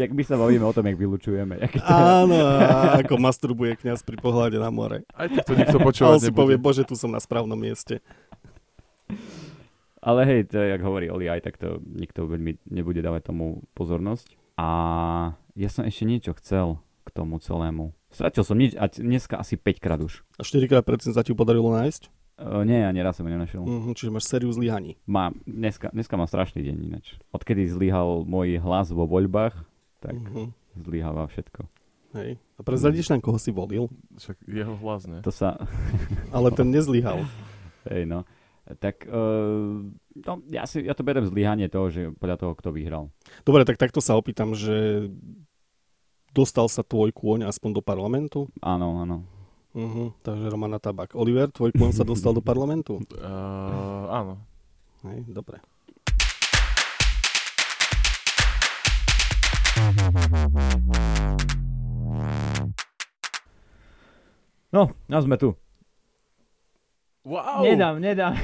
Jak my sa bavíme o tom, jak vylučujeme. Jak to... Áno, ako masturbuje kňaz pri pohľade na more. Aj to nikto počúvať nebude. Ale si povie, bože, tu som na správnom mieste. Ale hej, to, jak hovorí Oli, aj tak to nikto veľmi nebude dávať tomu pozornosť. A ja som ešte niečo chcel k tomu celému. Stratil som nič a dneska asi päť krát už. A štyri krát predtým sa ti podarilo nájsť? Uh, nie, ja neraz som ju nenašiel. Mm-hmm, čiže máš sériu zlyhaní. Mám, dneska, dneska mám strašný deň inač. Odkedy zlyhal môj hlas vo voľbách, tak mm-hmm. zlyháva všetko. Hej. A prezradíš nám, koho si volil? Však jeho hlas, ne? To sa... Ale ten nezlyhal. Hej, no. Tak uh, no, ja, si, ja to beriem zlyhanie toho, že podľa toho, kto vyhral. Dobre, tak takto sa opýtam, že dostal sa tvoj kôň aspoň do parlamentu? Áno, áno. Uh-huh, takže Romana Tabák. Oliver, tvoj klon sa dostal do parlamentu? Uh, áno. Hej, dobre. No, a sme tu. Wow. Nedám, nedám.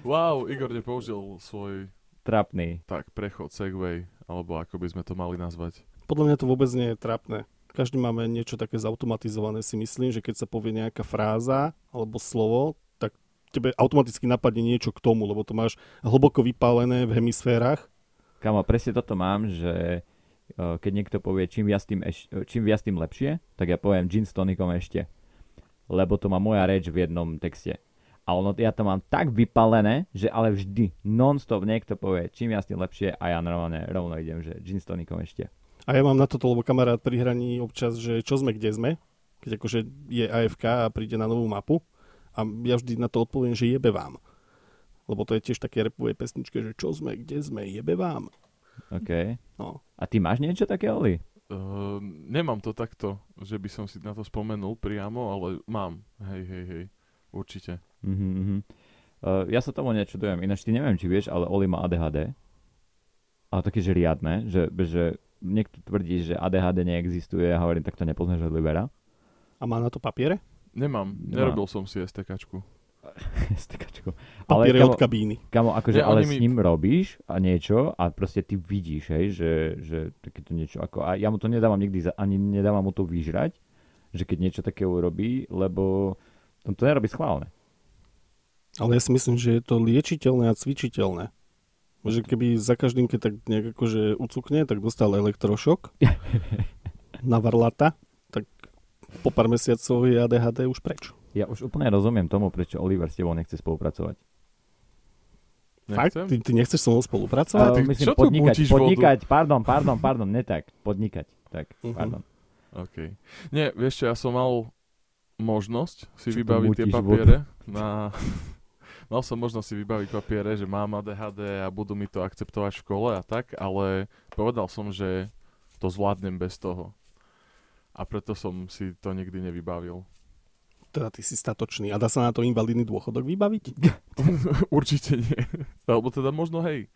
Wow, Igor nepoužil svoj... Trápny. Tak, prechod, segway, alebo ako by sme to mali nazvať. Podľa mňa to vôbec nie je trápne. Každý máme niečo také zautomatizované, si myslím, že keď sa povie nejaká fráza alebo slovo, tak tebe automaticky napadne niečo k tomu, lebo to máš hlboko vypálené v hemisférach. Kámo, presne toto mám, že keď niekto povie čím viac tým, eš- čím viac tým lepšie, tak ja poviem gin s tonikom ešte. Lebo to má moja reč v jednom texte. A ono, ja to mám tak vypálené, že ale vždy non-stop niekto povie čím viac tým lepšie a ja rovno, rovno idem, že gin s tonikom ešte. A ja mám na toto, lebo kamarát pri hraní občas, že čo sme, kde sme, keď akože je á ef ká a príde na novú mapu a ja vždy na to odpoviem, že jebe vám. Lebo to je tiež také repové pesničke, že čo sme, kde sme, jebe vám. OK. No. A ty máš niečo také, Oli? Uh, nemám to takto, že by som si na to spomenul priamo, ale mám. Hej, hej, hej. Určite. Uh-huh. Uh, ja sa tomu nečudujem. Ináč ty neviem, či vieš, ale Oli má á dé há dé. Ale také, že riadne, že... že... Niekto tvrdí, že á dé há dé neexistuje a hovorím, tak to nepoznáš od Libera. A má na to papiere? Nemám. Nerobil som si STKčku. STKčku. Papiere od kabíny. Kamo, akože, ja, ale s ním mi... robíš a niečo a proste ty vidíš, hej, že, že takéto niečo ako... A ja mu to nedávam nikdy, za, ani nedávam mu to vyžrať, že keď niečo také urobí, lebo on to nerobí schválne. Ale ja si myslím, že je to liečiteľné a cvičiteľné. Že keby za každým, keď tak nejak akože ucukne, tak dostal elektrošok na varlata, tak po pár mesiacov je á dé há dé už preč. Ja už úplne rozumiem tomu, prečo Oliver s tebou nechce spolupracovať. Fakt? Ty, ty nechceš so mnou spolupracovať? Uh, myslím, čo podnikať, podnikať, vodu? pardon, pardon, pardon, ne tak, podnikať, tak, uh-huh. pardon. OK. Nie, vieš čo, ja som mal možnosť si čo vybaviť tie papiere vodu? na... Mal som možnosť si vybaviť papiere, že mám á dé há dé a budú mi to akceptovať v škole a tak, ale povedal som, že to zvládnem bez toho. A preto som si to nikdy nevybavil. Teda ty si statočný. A dá sa na to invalidný dôchodok vybaviť? Určite nie. Alebo teda možno, hej,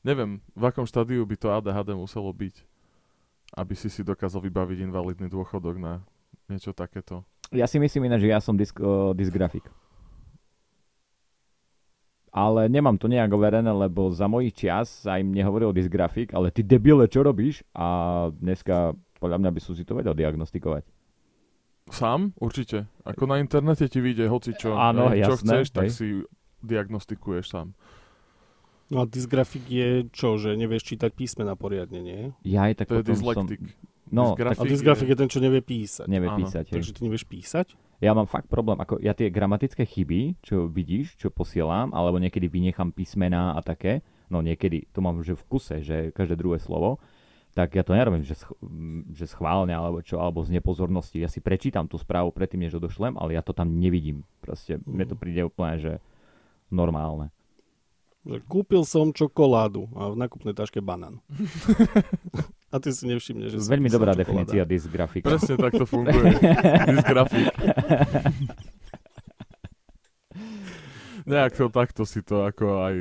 neviem, v akom štádiu by to á dé há dé muselo byť, aby si si dokázal vybaviť invalidný dôchodok na niečo takéto. Ja si myslím iné, že ja som disk, uh, disgrafik. Ale nemám to nejak overené, lebo za mojich čias sa im nehovoril dysgrafik, ale ty debile, čo robíš? A dneska, podľa mňa, by som si to vedel diagnostikovať. Sám? Určite. Ako na internete ti vyjde hocičo, áno, ne, jasné, čo chceš, hej. Tak si diagnostikuješ sám. No a dysgrafik je čo, že nevieš čítať písmena poriadne, nie? Ja aj tak to potom je dyslektik. Som... No, a dysgrafik je... je ten, čo nevie písať. Nevie áno. písať. Hej. Takže ty nevieš písať? Ja mám fakt problém, ako ja tie gramatické chyby, čo vidíš, čo posielam, alebo niekedy vynechám písmená a také, no niekedy, to mám že v kuse, že každé druhé slovo, tak ja to nerobím, že, sch- že schválne, alebo čo, alebo z nepozornosti. Ja si prečítam tú správu predtým, než odošlem, ale ja to tam nevidím. Proste mne to príde úplne, že normálne. Že kúpil som čokoládu a v nákupnej taške banán. A ty si nevšimne, že... Veľmi dobrá definícia dysgrafika. Presne tak to funguje. Dysgrafik. Nejako takto si to ako aj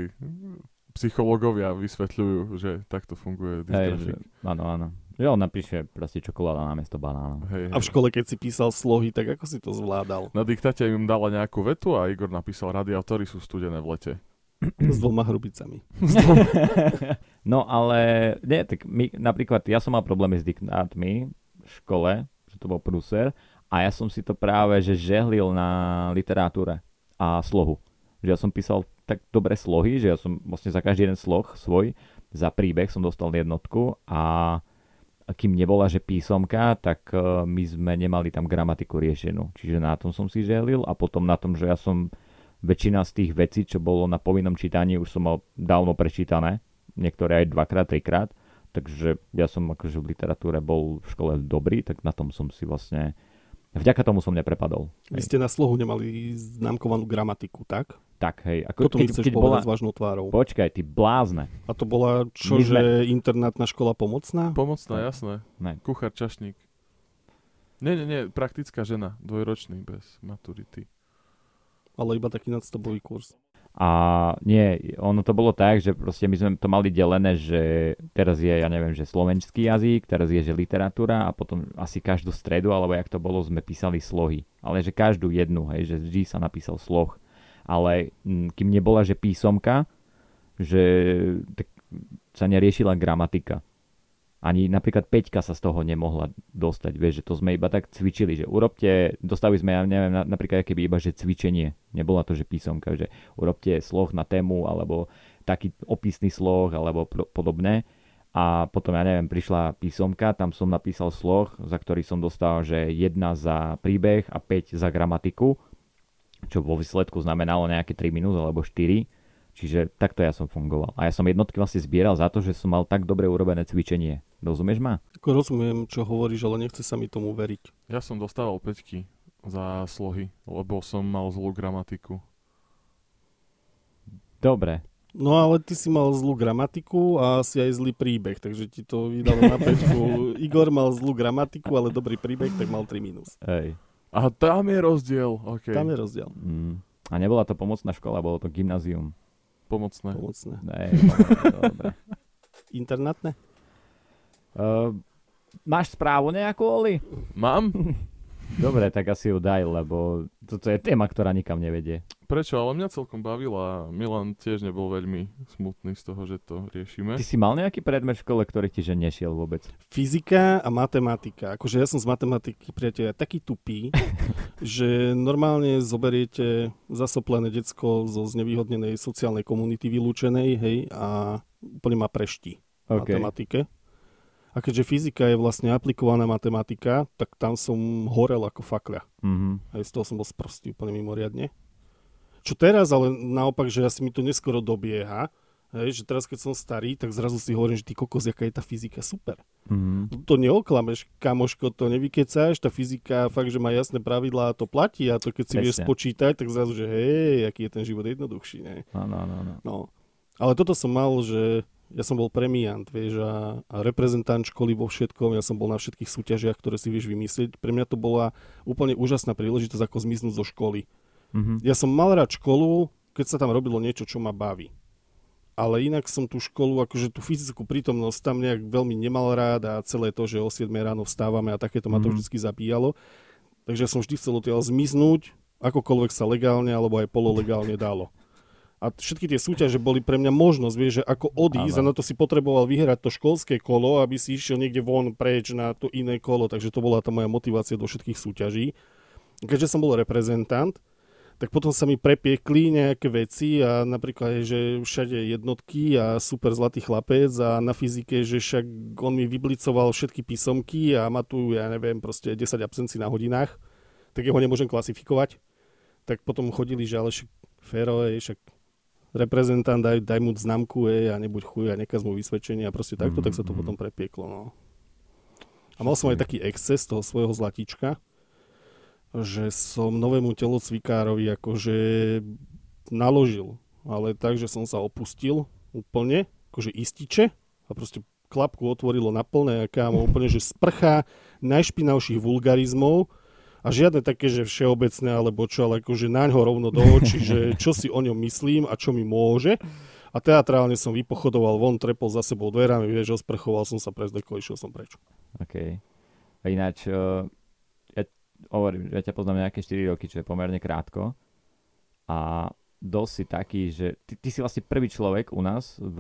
psychológovia vysvetľujú, že takto funguje dysgrafik. Hej, že, áno, áno. Jo, napíše proste čokoláda namiesto banána. Hej, hej. A v škole, keď si písal slohy, tak ako si to zvládal? Na diktáte im dala nejakú vetu a Igor napísal radiátory sú studené v lete. S dvoma hrubicami. No ale, nie, tak my, napríklad ja som mal problémy s diktátmi v škole, že to bol prúser, a ja som si to práve, že žehlil na literatúre a slohu. Že ja som písal tak dobré slohy, že ja som vlastne za každý jeden sloh svoj, za príbeh som dostal jednotku a kým nebola, že písomka, tak my sme nemali tam gramatiku riešenú. Čiže na tom som si žehlil a potom na tom, že ja som... Väčšina z tých vecí, čo bolo na povinnom čítaní, už som mal dávno prečítané. Niektoré aj dvakrát, trikrát. Takže ja som akože v literatúre bol v škole dobrý, tak na tom som si vlastne Vďaka tomu som neprepadol. Vy ste na slohu nemali známkovanú gramatiku, tak? Tak, hej. Ako, potom keď, mi chceš keď povedať bola... s vážnou tvárou. Počkaj, ty blázne. A to bola čože sme... internátna škola pomocná? Pomocná, jasné. Ne. Kuchár, čašník. Nie, nie, nie, praktická žena, dvojročný, bez maturity. Ale iba taký nadstavový kurz. A nie, ono to bolo tak, že proste my sme to mali delené, že teraz je, ja neviem, že slovenský jazyk, teraz je, že literatúra a potom asi každú stredu, alebo jak to bolo, sme písali slohy. Ale že každú jednu, hej, že vždy sa napísal sloh. Ale m, kým nebola, že písomka, že tak sa neriešila gramatika. Ani napríklad Peťka sa z toho nemohla dostať, vieš, že to sme iba tak cvičili, že urobte, dostali sme, ja neviem, napríklad keby iba, že cvičenie, nebola to, že písomka, že urobte sloh na tému, alebo taký opisný sloh, alebo pro, podobné. A potom, ja neviem, prišla písomka, tam som napísal sloh, za ktorý som dostal, že jedna za príbeh a päť za gramatiku, čo vo výsledku znamenalo nejaké tri minúty alebo štyri. Čiže takto ja som fungoval. A ja som jednotky vlastne zbieral za to, že som mal tak dobre urobené cvičenie. Rozumieš ma? Ako rozumiem, čo hovoríš, ale nechce sa mi tomu veriť. Ja som dostával peťky za slohy, lebo som mal zlú gramatiku. Dobre. No ale ty si mal zlú gramatiku a si aj zlý príbeh, takže ti to vydalo na peťku. Igor mal zlú gramatiku, ale dobrý príbeh, tak mal tri minus. Hej. A tam je rozdiel. Okay. Tam je rozdiel. Mm. A nebola to pomocná škola, bolo to gymnázium. Pomocné. Pomocné. Ne, dobre. Internátne? Uh, máš správu nejakú, Oli? Mám. Dobre, tak asi ju daj, lebo toto je téma, ktorá nikam nevedie. Prečo? Ale mňa celkom bavila. Milan tiež nebol veľmi smutný z toho, že to riešime. Ty si mal nejaký predmet v škole, ktorý ti že nešiel vôbec? Fyzika a matematika. Akože ja som z matematiky, priateľ, taký tupý, že normálne zoberiete zasoplené decko zo znevýhodnenej sociálnej komunity vylúčenej, hej, a úplne ma preští v okay. matematike. A keďže fyzika je vlastne aplikovaná matematika, tak tam som horel ako fakľa. Mm-hmm. Aj z toho som bol sprostý úplne mimoriadne. Čo teraz, ale naopak, že asi mi to neskoro dobieha, hej, že teraz keď som starý, tak zrazu si hovorím, že ty kokos, jaká je tá fyzika, super. Mm-hmm. To neoklameš, kamoško, to nevykecáš, tá fyzika fakt, že má jasné pravidlá a to platí a to keď si Presne. vieš spočítať, tak zrazu, že hej, aký je ten život jednoduchší, ne? No, no, no, no. no. Ale toto som mal, že... Ja som bol premiant, vieš, a, a reprezentant školy vo všetkom, ja som bol na všetkých súťažiach, ktoré si vieš vymyslieť. Pre mňa to bola úplne úžasná príležitosť, ako zmiznúť zo školy. Mm-hmm. Ja som mal rád školu, keď sa tam robilo niečo, čo ma baví. Ale inak som tú školu, akože tú fyzickú prítomnosť tam nejak veľmi nemal rád a celé to, že o siedmej ráno vstávame a takéto mm-hmm. ma to vždy zabíjalo. Takže som vždy chcel odtiaľ zmiznúť, akokoľvek sa legálne alebo aj pololegálne dalo. A všetky tie súťaže boli pre mňa možnosť, vieš, že ako odísť, a na to si potreboval vyhrať to školské kolo, aby si išiel niekde von preč na to iné kolo, takže to bola tá moja motivácia do všetkých súťaží. Keďže som bol reprezentant, tak potom sa mi prepiekli nejaké veci a napríklad, že všade jednotky a super zlatý chlapec a na fyzike, že však on mi vyblicoval všetky písomky a má tu, ja neviem, proste desať absencií na hodinách, tak jeho nemôžem klasifikovať. Tak potom chodili, že ale však féro, však reprezentant, daj, daj mu známku e, a nebuď chuj a nekaz mu vysvedčenie a proste takto, mm, tak sa to mm. potom prepieklo. No. A mal som aj taký exces toho svojho zlatička, že som novému telocvikárovi akože naložil, ale tak, že som sa opustil úplne, akože ističe a proste klapku otvorilo naplné a kámo úplne, že sprcha najšpinavších vulgarizmov. A žiadne také, že všeobecné, alebo čo, ale akože naňho rovno do očí, že čo si o ňom myslím a čo mi môže. A teatrálne som vypochodoval von, trepol za sebou dverami, vieš, osprchoval som sa prez deko, išiel som preč. OK. A ináč, uh, ja, hovorím, ja ťa poznám nejaké štyri roky, čo je pomerne krátko. A dosť si taký, že ty, ty si vlastne prvý človek u nás v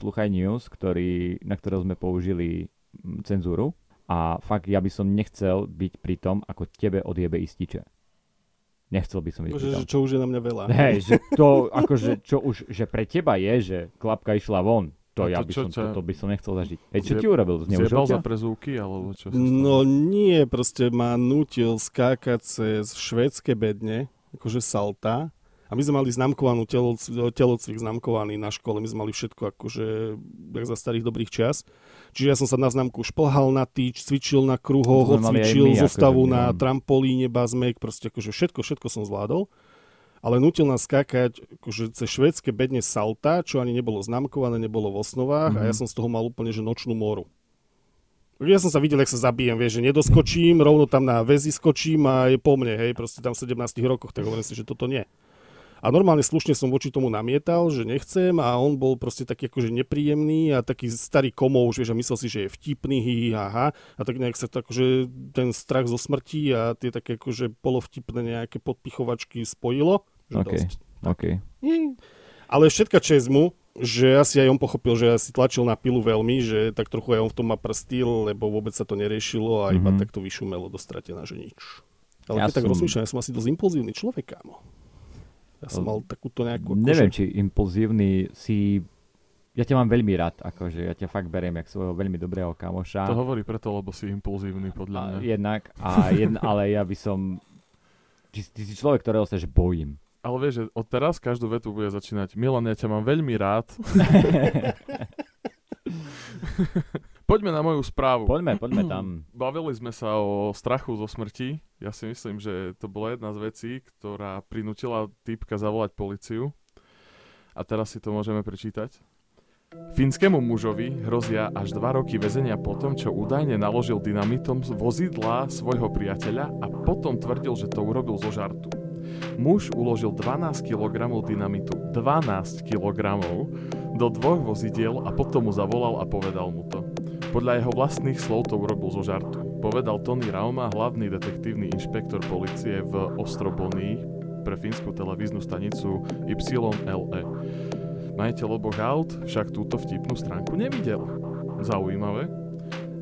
Sluchaj News, ktorý, na ktorého sme použili cenzúru. A fakt, ja by som nechcel byť pri tom, ako tebe odjebe ističe. Nechcel by som byť Bože, pri tom. Čo už je na mňa veľa. Hej, že to, akože, čo už, že pre teba je, že klapka išla von. To, to ja by som, ťa... to, to by som nechcel zažiť. Hej, čo Zjeb... ti urobil? Zjebal za prezúky, alebo čo? No nie, proste ma nutil skákať cez švédske bedne, akože salta. A my sme mali znamkovanú telo, telocvik znamkovaný na škole, my sme mali všetko akože jak za starých dobrých čas. Čiže ja som sa na známku šplhal na tyč, cvičil na kruhoch, odcvičil zostavu akože, na neviem. trampolíne, bazmek, proste akože všetko, všetko som zvládol. Ale nutil nás skákať akože cez švédske bedne salta, čo ani nebolo známkované, nebolo v osnovách mm-hmm. a ja som z toho mal úplne že nočnú moru. Ja som sa videl, jak sa zabijem, vieš, že nedoskočím, rovno tam na väzi skočím a je po mne, hej, proste tam v sedemnástich rokoch, tak hovorím si, že toto nie. A normálne slušne som voči tomu namietal, že nechcem a on bol proste taký akože nepríjemný a taký starý komouš, vieš, a myslel si, že je vtipný, hi, aha, a tak nejak sa tak, že ten strach zo smrti a tie také akože polovtipné nejaké podpichovačky spojilo. Okay, okay. Ale všetka česť mu, že asi aj on pochopil, že asi tlačil na pilu veľmi, že tak trochu aj on v tom ma prstil, lebo vôbec sa to neriešilo a iba mm-hmm. tak to vyšumelo do stratená, že nič. Ale ja keď som... tak rozmýšľam, ja som asi dosť impulzívny človek, kámo. Ja som mal takúto nejakú... Akože... Neviem, či impulzívny si... Ja ťa mám veľmi rád, akože ja ťa fakt beriem jak svojho veľmi dobrého kamoša. To hovorí preto, lebo si impulzívny, podľa mňa. A jednak, a jedn, ale ja by som... Ty, ty si človek, ktorého sa že bojím. Ale vieš, že od teraz každú vetu bude začínať Milan, ja ťa mám veľmi rád. Poďme na moju správu. Poďme, poďme tam. Bavili sme sa o strachu zo smrti. Ja si myslím, že to bola jedna z vecí, ktorá prinútila týpka zavolať políciu. A teraz si to môžeme prečítať. Fínskému mužovi hrozia až dva roky väzenia po tom, čo údajne naložil dynamitom z vozidla svojho priateľa a potom tvrdil, že to urobil zo žartu. Muž uložil dvanásť kilogramov dynamitu, dvanásť kilogramov, do dvoch vozidiel a potom mu zavolal a povedal mu to. Podľa jeho vlastných slov to urobil zo žartu. Povedal Tony Rauma, hlavný detektívny inšpektor polície v Ostrobonii pre fínsku televíznu stanicu Y L E. Majiteľ oboch aut však túto vtipnú stránku nevidel. Zaujímavé.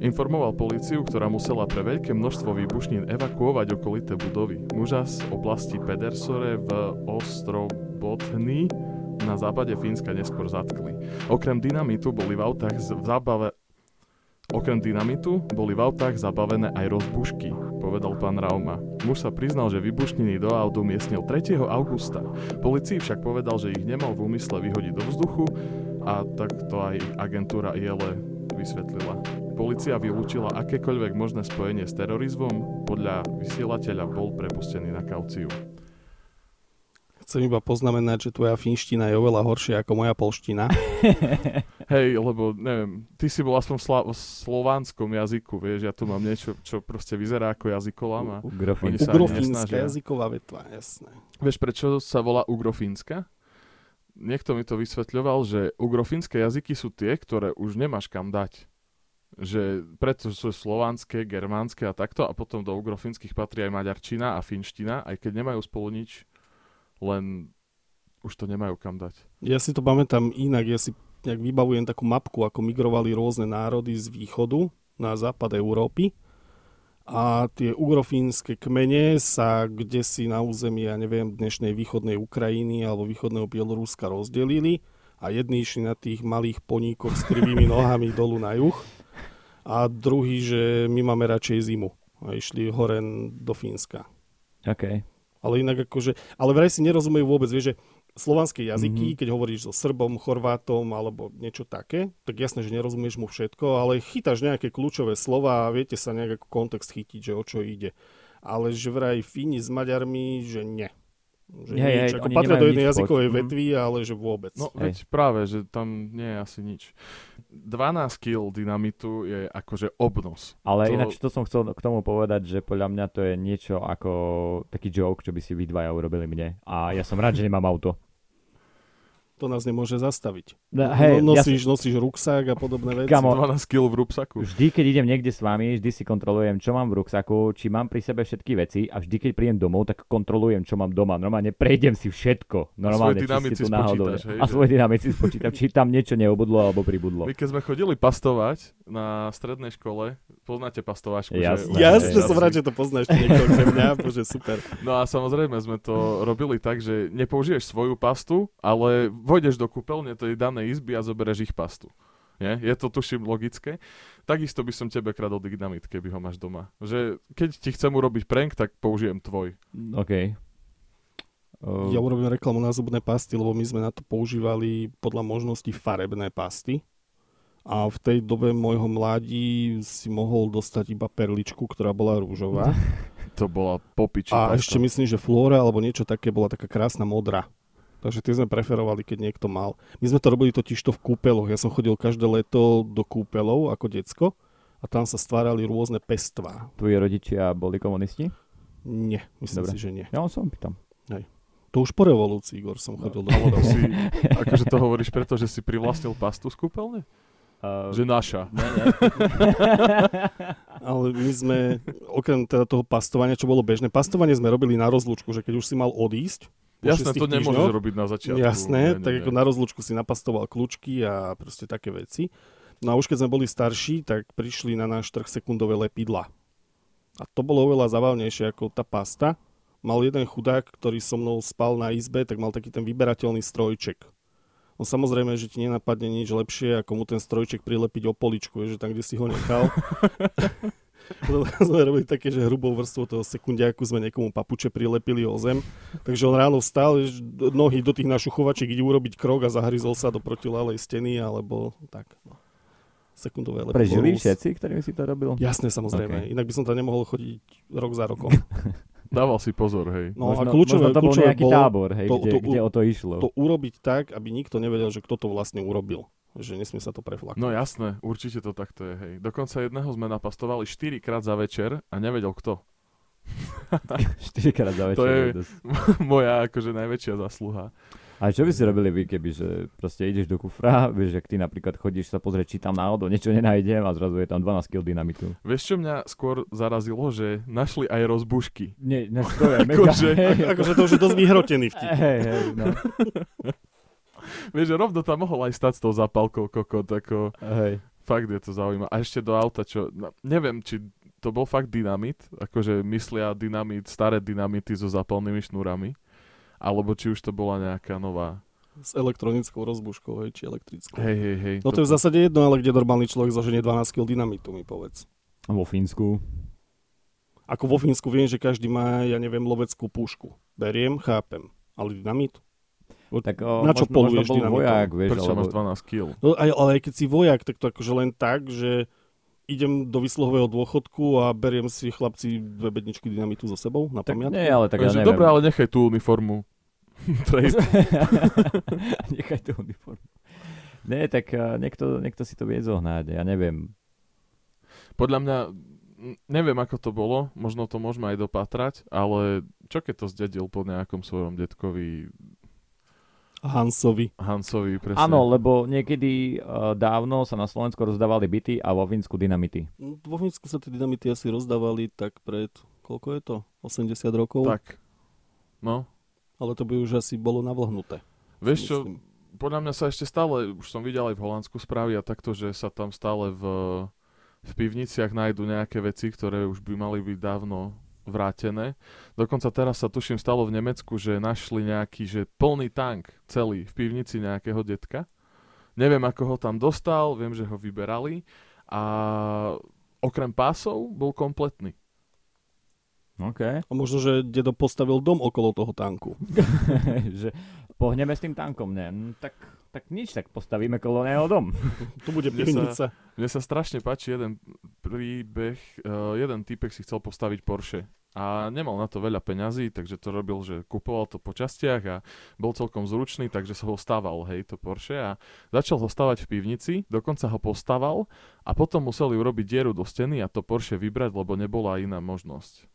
Informoval políciu, ktorá musela pre veľké množstvo výbušnín evakuovať okolité budovy. Muža z oblasti Pedersore v Ostrobotni na západe Fínska neskôr zatkli. Okrem dynamitu boli v autách v zábave... Okrem dynamitu boli v autách zabavené aj rozbušky, povedal pán Rauma. Muž sa priznal, že vybušniny do aut umiestnil tretieho augusta. Polícii však povedal, že ich nemal v úmysle vyhodiť do vzduchu a tak to aj agentúra I L E vysvetlila. Polícia vylúčila akékoľvek možné spojenie s terorizmom, podľa vysielateľa bol prepustený na kauciu. Chcem iba poznamenať, že tvoja finština je oveľa horšia ako moja polština. Hej, lebo neviem, ty si bol aspoň v sla- slovánskom jazyku, vieš, ja tu mám niečo, čo proste vyzerá ako jazykolám a oni sa ani nesnažia. Jazyková vetva, jasné. Vieš, prečo sa volá ugrofínska? Niekto mi to vysvetľoval, že ugrofínske jazyky sú tie, ktoré už nemáš kam dať. Že preto sú slovanské, germánske a takto a potom do ugrofínskych patrí aj maďarčina a finština, aj keď nemajú spolu nič. Len už to nemajú kam dať. Ja si to pamätám inak, ja si nejak vybavujem takú mapku, ako migrovali rôzne národy z východu na západ Európy a tie ugrofínske kmene sa kdesi na území, ja neviem, dnešnej východnej Ukrajiny alebo východného Bieloruska rozdelili a jedni išli na tých malých poníkoch s krivými nohami dolu na juh a druhý, že my máme radšej zimu a išli hore do Fínska. OK. Ale inak akože, ale vraj si nerozumejú vôbec, vieš, že slovanské jazyky, mm-hmm. keď hovoríš so Srbom, Chorvátom alebo niečo také, tak jasné, že nerozumieš mu všetko, ale chytáš nejaké kľúčové slova a viete sa nejak ako kontext chytiť, že o čo ide. Ale že vraj Fíni s Maďarmi, že nie. Že hej, nič, hej, ako patria do jednej jazykovej poď. vetvy, ale že vôbec. No hej. Veď práve, že tam nie je asi nič. dvanásť kíl dynamitu je akože obnos. Ale to... ináč to som chcel k tomu povedať, že podľa mňa to je niečo ako taký joke, čo by si vy dvaja urobili mne. A ja som rád, že nemám auto. To nás nemôže zastaviť. No, hej, no, nosíš, ja som... nosíš ruksak a podobné veci. Kamo, dvanásť kíl v ruksaku. Vždy, keď idem niekde s vami, vždy si kontrolujem, čo mám v ruksaku, či mám pri sebe všetky veci a vždy, keď príjem domov, tak kontrolujem, čo mám doma. Normálne prejdem si všetko. Normálne, a svoj dynamit si spočítaš. Hej, a svoj dynamit si spočítam, či tam niečo neobudlo alebo pribudlo. My keď sme chodili pastovať na strednej škole, poznáte pastovačku? Jasné, jasné, som rád, že to poznáš niekto pre mňa, bože, super. No a samozrejme sme to robili tak, že nepoužiješ svoju pastu, ale pôjdeš do kúpeľne tej danej izby a zoberieš ich pastu. Nie? Je to, tuším, logické. Takisto by som tebe kradol dynamit, keby ho máš doma. Že keď ti chcem urobiť prank, tak použijem tvoj. OK. Ja urobím reklamu na zubné pasty, lebo my sme na to používali podľa možností farebné pasty. A v tej dobe môjho mládí si mohol dostať iba perličku, ktorá bola rúžová. To bola popičí. A ešte myslím, že Flóra alebo niečo také, bola taká krásna modrá. Takže tie sme preferovali, keď niekto mal. My sme to robili totižto v kúpeloch. Ja som chodil každé leto do kúpelov ako decko a tam sa stvárali rôzne pestvá. Tvoji rodičia boli komunisti? Nie, myslím Dobre. si, že nie. Ja som pýtam. Hej. To už po revolúcii, Igor, som chodil no. do kúpelov. Akože to hovoríš preto, že si privlastnil pastu z kúpeľne? Uh, že naša. Ne, ne. Ale my sme, okrem teda toho pastovania, čo bolo bežné, pastovanie sme robili na rozlúčku, že keď už si mal odísť. Jasné, to nemôžeš týždňov, robiť na začiatku. Jasné, ne, ne, tak ne. Ako na rozlúčku si napastoval kľúčky a proste také veci. No a už keď sme boli starší, tak prišli na náš trh sekundové lepidla. A to bolo oveľa zabavnejšie ako tá pasta. Mal jeden chudák, ktorý so mnou spal na izbe, tak mal taký ten vyberateľný strojček. No samozrejme, že ti nenapadne nič lepšie, ako mu ten strojček prilepiť o poličku, je, že tam, kde si ho nechal. Sme robili také, že hrubou vrstvou toho sekundiaku sme niekomu papuče prilepili o zem. Takže on ráno vstal, nohy do tých našuchovačiek ide urobiť krok a zahryzol sa do protilálej steny, alebo tak. Sekundové lepidlo. Prežili všetci, ktorými si to robil? Jasne, samozrejme. Okay. Inak by som tam nemohol chodiť rok za rokom. Dával si pozor, hej. No možno, a kľúčové, možno to bol nejaký bol, tábor, hej, to, kde, to, kde o to išlo. To urobiť tak, aby nikto nevedel, že kto to vlastne urobil. Že nesmie sa to preflaknúť. No jasné, určite to takto je, hej. Dokonca jedného sme napastovali štyrikrát za večer a nevedel kto. štyrikrát za večer. To je moja akože najväčšia zasluha. A čo by si robili vy, keby, že proste ideš do kufra, vieš, ak ty napríklad chodíš sa pozrieť, či tam náhodou niečo nenájdem a zrazu je tam dvanásť kilogramov dynamitu. Vieš, čo mňa skôr zarazilo, že našli aj rozbušky. Nie, no to je mega. Akože ako, to už je dosť vyhrotený vtip. Hej, hej, no. Vieš, že rovno tam mohol aj stať s tou zapálkou kokot, ako hej. Fakt je to zaujímavé. A ešte do auta, čo, no, neviem, či to bol fakt dynamit, akože myslia dynamit, staré dynamity so zapalnými šnúrami. Alebo či už to bola nejaká nová... S elektronickou rozbuškou, hej, či elektrickou. Hej, hej, hej. No to je v zásade jedno, ale kde normálny človek zaženie dvanásť kilogramov dynamitu, mi povedz. Vo Fínsku. Ako vo Fínsku viem, že každý má, ja neviem, loveckú pušku. Beriem, chápem. Ale dynamit? Tak, o, na čo možno, poluješ možno dynamitom? Vojak, vieš, prečo máš dvanásť kilogramov? No, aj, ale aj keď si vojak, tak to akože len tak, že... idem do výsluhového dôchodku a beriem si chlapci dve bedničky dynamitu so sebou na pamiatku. Nie, ale tak ja neviem. Dobre, ale nechaj tú uniformu. Nechaj tú uniformu. Nie, tak niekto, niekto si to vie zohnať, ja neviem. Podľa mňa, neviem ako to bolo, možno to môžeme aj dopatrať, ale čo keď to zdedil po nejakom svojom detkovi... Hansovi. Hansovi, presne. Áno, lebo niekedy uh, dávno sa na Slovensku rozdávali byty a vo Fínsku dynamity. Vo Fínsku sa tie dynamity asi rozdávali tak pred, koľko je to? osemdesiat rokov? Tak. No. Ale to by už asi bolo navlhnuté. Vieš čo, podľa mňa sa ešte stále, už som videl aj v Holandsku správy a takto, že sa tam stále v, v pivniciach nájdu nejaké veci, ktoré už by mali byť dávno... vrátené. Dokonca teraz sa tuším stalo v Nemecku, že našli nejaký že plný tank celý v pivnici nejakého detka. Neviem, ako ho tam dostal, viem, že ho vyberali a okrem pásov bol kompletný. Okay. A možno, že dedo postavil dom okolo toho tanku. Že pohneme s tým tankom, ne? Tak, tak nič, tak postavíme kolo neho dom. Tu bude pivnica. Mne sa strašne páči jeden príbeh, uh, jeden týpek si chcel postaviť Porsche a nemal na to veľa peňazí, takže to robil, že kupoval to po častiach a bol celkom zručný, takže sa ho stával, hej, to Porsche a začal ho stavať v pivnici, dokonca ho postaval a potom museli urobiť dieru do steny a to Porsche vybrať, lebo nebola iná možnosť.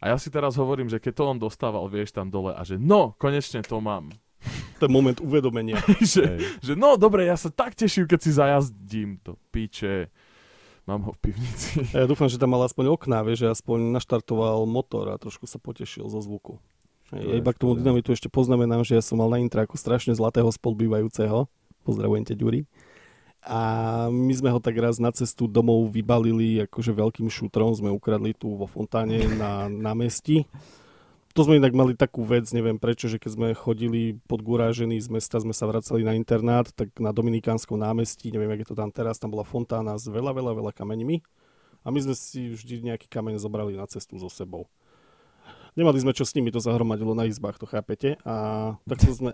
A ja si teraz hovorím, že keď to on dostával, vieš, tam dole a že no, konečne to mám. Ten moment uvedomenia. že, že no, dobre, ja sa tak teším, keď si zajazdím to piče. Mám ho v pivnici. Ja dúfam, že tam mal aspoň okná, vieš, že aspoň naštartoval motor a trošku sa potešil zo zvuku. Ja iba k tomu dynamitu ešte poznamenám, že ja som mal na intráku strašne zlatého spolubývajúceho. Pozdravujem te, Ďuri. A my sme ho tak raz na cestu domov vybalili, akože veľkým šútrom sme ukradli tu vo fontáne na námestí. To sme inak mali takú vec, neviem prečo, že keď sme chodili podgurážení z mesta, sme sa vracali na internát, tak na Dominikánskom námestí, neviem, jak je to tam teraz, tam bola fontána s veľa, veľa, veľa kameňmi. A my sme si vždy nejaký kameň zobrali na cestu so sebou. nemali sme čo s nimi, to zahromadilo na izbách, to chápete? A takto sme...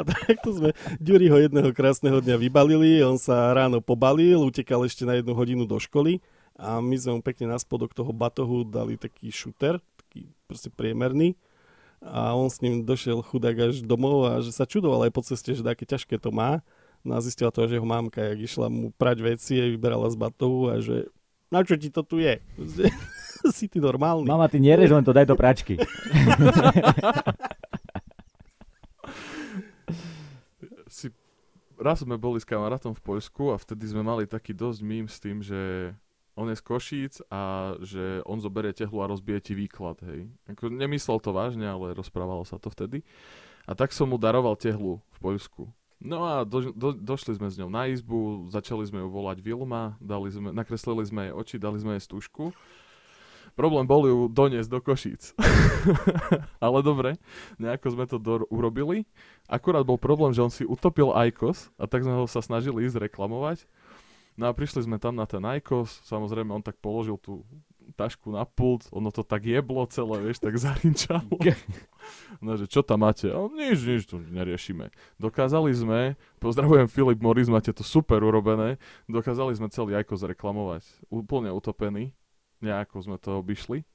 A takto sme Ďuriho jedného krásneho dňa vybalili, on sa ráno pobalil, utekal ešte na jednu hodinu do školy a my sme mu pekne na spodok toho batohu dali taký šuter, taký proste priemerný a on s ním došiel chudák až domov a že sa čudoval aj po ceste, že také ťažké to má. No a zistila to, že jeho mamka, jak išla mu prať veci, vyberala z batohu a že na čo ti to tu je? Si ty normálny. Mama, ty nerieš, len to daj do pračky. Si, raz sme boli s kamarátom v Poľsku a vtedy sme mali taký dosť mím s tým, že on je z Košíc a že on zoberie tehlu a rozbije ti výklad, hej. Ako, nemyslel to vážne, ale rozprávalo sa to vtedy. A tak som mu daroval tehlu v Poľsku. No a do, do, došli sme s ňou na izbu, začali sme ju volať Vilma, dali sme, nakreslili sme jej oči, dali sme jej stužku. Problém bol ju doniesť do Košíc. Ale dobre, nejako sme to do, urobili. Akurát bol problém, že on si utopil í kú ó es a tak sme ho sa snažili ísť reklamovať. No a prišli sme tam na ten í kú ó es, samozrejme on tak položil tú tašku na pult, ono to tak jeblo celé, vieš, tak zarinčalo. No že čo tam máte? A nič, nič, to neriešime. Dokázali sme, pozdravujem Philip Morris, máte to super urobené, dokázali sme celý í kú ó es reklamovať. Úplne utopený, nejako sme to obišli.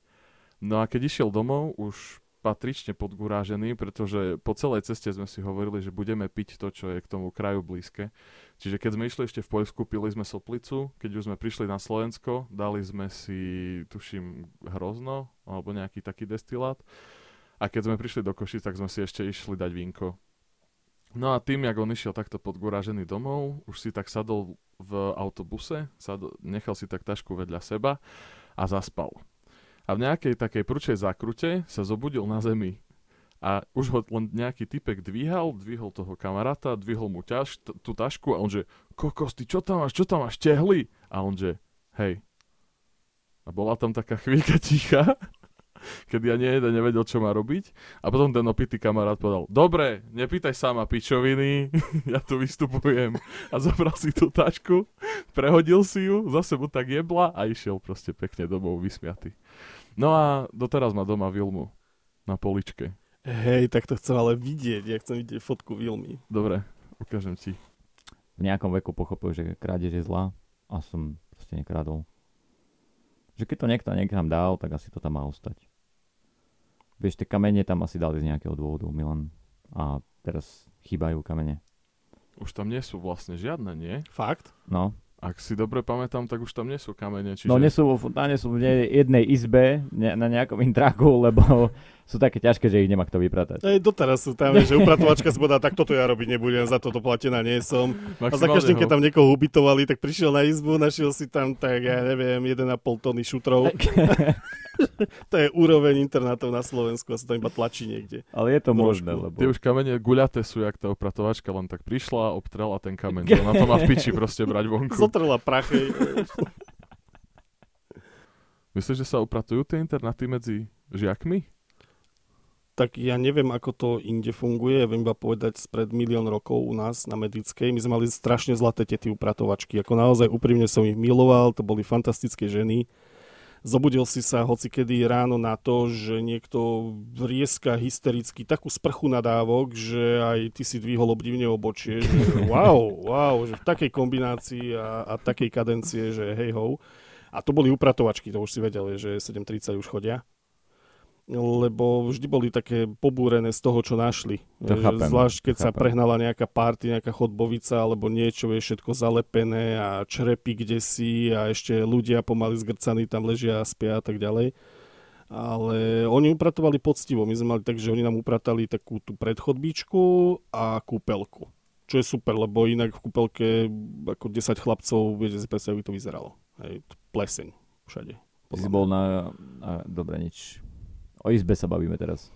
No a keď išiel domov, už patrične podgurážený, pretože po celej ceste sme si hovorili, že budeme piť to, čo je k tomu kraju blízke. Čiže keď sme išli ešte v Poľsku, pili sme soplicu, keď už sme prišli na Slovensko, dali sme si, tuším, hrozno, alebo nejaký taký destilát. A keď sme prišli do Košic, tak sme si ešte išli dať vínko. No a tým, jak on išiel takto podgurážený domov, už si tak sadol v autobuse, sadol, nechal si tak tašku vedľa seba a zaspal. A v nejakej takej prúčej zákrute sa zobudil na zemi. A už ho len nejaký typek dvíhal, dvihol toho kamaráta, dvihol mu ťaž, t- tú tašku a on že, kokos, ty čo tam máš, čo tam máš, tehly? A on že, hej. A bola tam taká chvíľka ticha, kedy ja nejeden nevedel, čo má robiť. A potom ten opitý kamarát povedal, dobre, nepýtaj sama pičoviny, ja tu vystupujem. A zobral si tú tašku, prehodil si ju, zase mu tak jebla a išiel proste pekne domov vysmiatý. No a doteraz má doma Vilmu na poličke. Hej, tak to chcem ale vidieť, ja chcem vidieť fotku Vilmy. Dobre, ukážem ti. V nejakom veku pochopil, že krádež je zlá a som proste nekradol. Že keď to niekto niekam dal, tak asi to tam má ostať. Vieš, tie kamene tam asi dali z nejakého dôvodu, Milan. A teraz chýbajú kamene. Už tam nie sú vlastne žiadne, nie? Fakt? No. Ak si dobre pamätám, tak už tam nie sú kamene. Čiže... No nie sú, nie sú v jednej izbe ne, na nejakom intraku, lebo sú také ťažké, že ich nemá kto vypratať. Ej, doteraz sú tam, že upratovačka si povedala, tak toto ja robiť nebudem, za toto platená nie som. A za každým, keď tam niekoho ubytovali, tak prišiel na izbu, našiel si tam, tak ja neviem, jeden a pol tony šutrov. To je úroveň internátov na Slovensku a sa tam iba tlačí niekde. Ale je to možné, lebo... Tie už kamene guľaté sú, jak tá opratovačka len tak prišla, obtrela ten kameň. Ona to má v piči proste brať vonku. Zotrela prachy. Myslíš, že sa opratujú tie internáty medzi žiakmi? Tak ja neviem, ako to inde funguje. Viem iba povedať spred milión rokov u nás na Medickej. My sme mali strašne zlaté tety upratovačky. Ako naozaj úprimne som ich miloval. To boli fantastické ženy. Zobudil si sa hocikedy ráno na to, že niekto vrieska hystericky takú sprchu nadávok, že aj ty si dvihol obdivne obočie, že wow, wow, že v takej kombinácii a, a takej kadencie, že hej ho. A to boli upratovačky, to už si vedeli, že sedem tridsať už chodia. Lebo vždy boli také pobúrené z toho, čo našli. To chápem, zvlášť keď chápem. Sa prehnala nejaká party, nejaká chodbovica alebo niečo, je všetko zalepené a črepy kdesi a ešte ľudia pomaly zgrcaní tam ležia a spia a tak ďalej. Ale oni upratovali poctivo. My sme mali tak, že oni nám upratali takú tú predchodbíčku a kúpelku. Čo je super, lebo inak v kúpelke ako desať chlapcov, viete si predstaviť, by to vyzeralo. Hej, pleseň všade. Si bol na... na dobre, nič... O izbe sa bavíme teraz.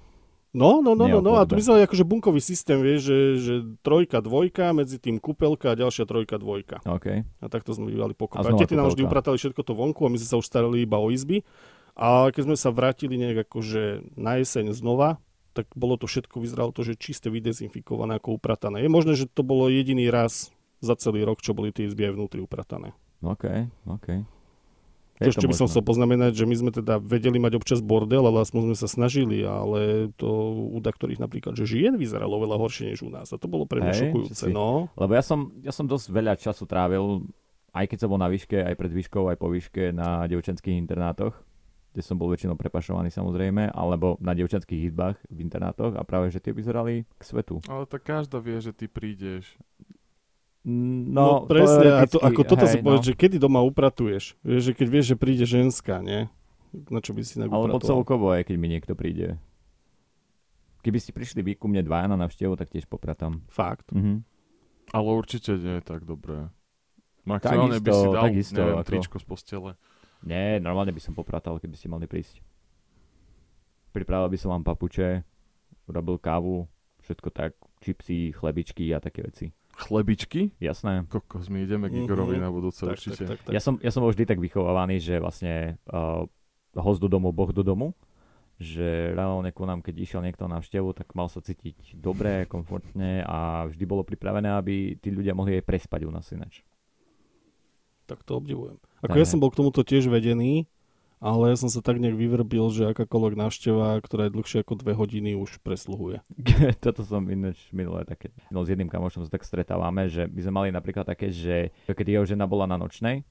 No, no, no, no, no. A tu by sme akože bunkový systém, vieš, že, že trojka, dvojka, medzi tým kúpelka a ďalšia trojka, dvojka. OK. A takto sme bývali pokúpať. A tety nám vždy upratali všetko to vonku a my sme sa už starali iba o izby. A keď sme sa vrátili nejak akože na jeseň znova, tak bolo to všetko, vyzeralo to, že čiste vydezinfikované ako upratané. Je možné, že to bolo jediný raz za celý rok, čo boli tie izby aj vnútri upratané. OK, OK. To ešte by som chcel poznamenať, že my sme teda vedeli mať občas bordel, ale aspoň sme sa snažili, ale to u ktorých napríklad, že žien vyzeralo veľa horšie než u nás a to bolo pre mňa šokujúce. Si... No. Lebo ja som, ja som dosť veľa času trávil, aj keď som bol na výške, aj pred výškou, aj po výške na dievčenských internátoch, kde som bol väčšinou prepašovaný samozrejme, alebo na dievčenských izbách v internátoch a práve, že tie vyzerali k svetu. Ale tak každá vie, že ty prídeš. No, no presne, a to, ako toto hej, si povedať, no. Že kedy doma upratuješ? Že keď vieš, že príde ženská, nie? Na čo by si inak upratoval? Alebo celkovo aj, keď mi niekto príde. Keby ste prišli vy ku mne dvaja na navštevu, tak tiež popratám. Fakt. Mhm. Ale určite nie je tak dobré. Maximálne by si dal, isto, neviem, ako... tričko z postele. Nie, normálne by som popratal, keby ste mali prísť. Pripravil by som vám papuče, urobil kávu, všetko tak, čipsy, chlebičky a také veci. Chlebičky? Jasné. Kokos, my ideme k Igorovi mm-hmm. na budúce tak, určite. Tak, tak, tak. Ja som, ja som bol vždy tak vychovávaný, že vlastne uh, host do domu, boh do domu, že reálne ku nám, keď išiel niekto na návštevu, tak mal sa cítiť dobre, komfortne a vždy bolo pripravené, aby tí ľudia mohli aj prespať u nás inač. Tak to obdivujem. Ako ja som bol k tomuto tiež vedený, ale ja som sa tak nejak vyvrbil, že akákoľvek návšteva, ktorá je dlhšia ako dve hodiny, už presluhuje. Toto som ináč minulé také. No s jedným kamošom sa tak stretávame, že my sme mali napríklad také, že keď jeho žena bola na nočnej,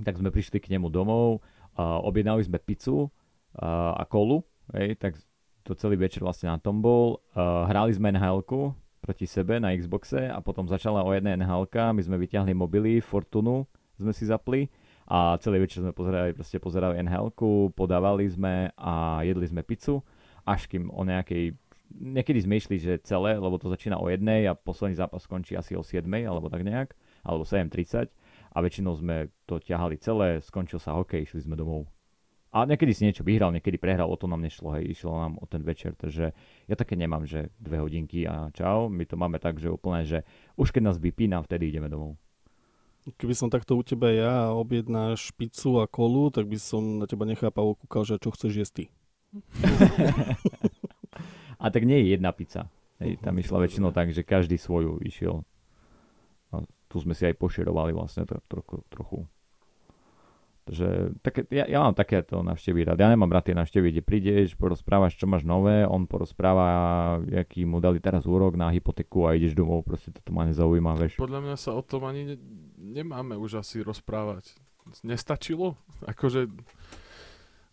tak sme prišli k nemu domov, a objednali sme pizzu a, a kolu, hej, tak to celý večer vlastne na tom bol. A hrali sme en há elku proti sebe na Xboxe a potom začala o jednej en há elka, my sme vyťahli mobily, Fortunu, sme si zapli a celý večer sme pozerali, proste pozerali en há elku, podávali sme a jedli sme pizzu, až kým o nejakej, niekedy sme išli, že celé, lebo to začína o jednej a posledný zápas skončí asi o siedmej alebo tak nejak, alebo sedem tridsať a väčšinou sme to ťahali celé, skončil sa hokej, išli sme domov. A niekedy si niečo vyhral, niekedy prehral, o to nám nešlo, hej, išlo nám o ten večer, takže ja také nemám, že dve hodinky a čau, my to máme tak, že úplne, že už keď nás vypína, vtedy ideme domov. Keby som takto u teba ja objednáš pizzu a kolu, tak by som na teba nechápavo kúkal, že čo chceš jesť ty. A tak nie je jedna pizza. Hej, tam išla väčšinou tak, že každý svoju išiel. A tu sme si aj pošerovali vlastne to, trochu. trochu. Takže také, ja, ja mám takéto navštevy rád. Ja nemám rád tie navštevy, kde prídeš, porozprávaš, čo máš nové, on porozpráva, aký mu dali teraz úrok na hypotéku a ideš domov, proste toto ma nezaujíma, vieš. Podľa mňa sa o tom ani ne, nemáme už asi rozprávať. Nestačilo? Akože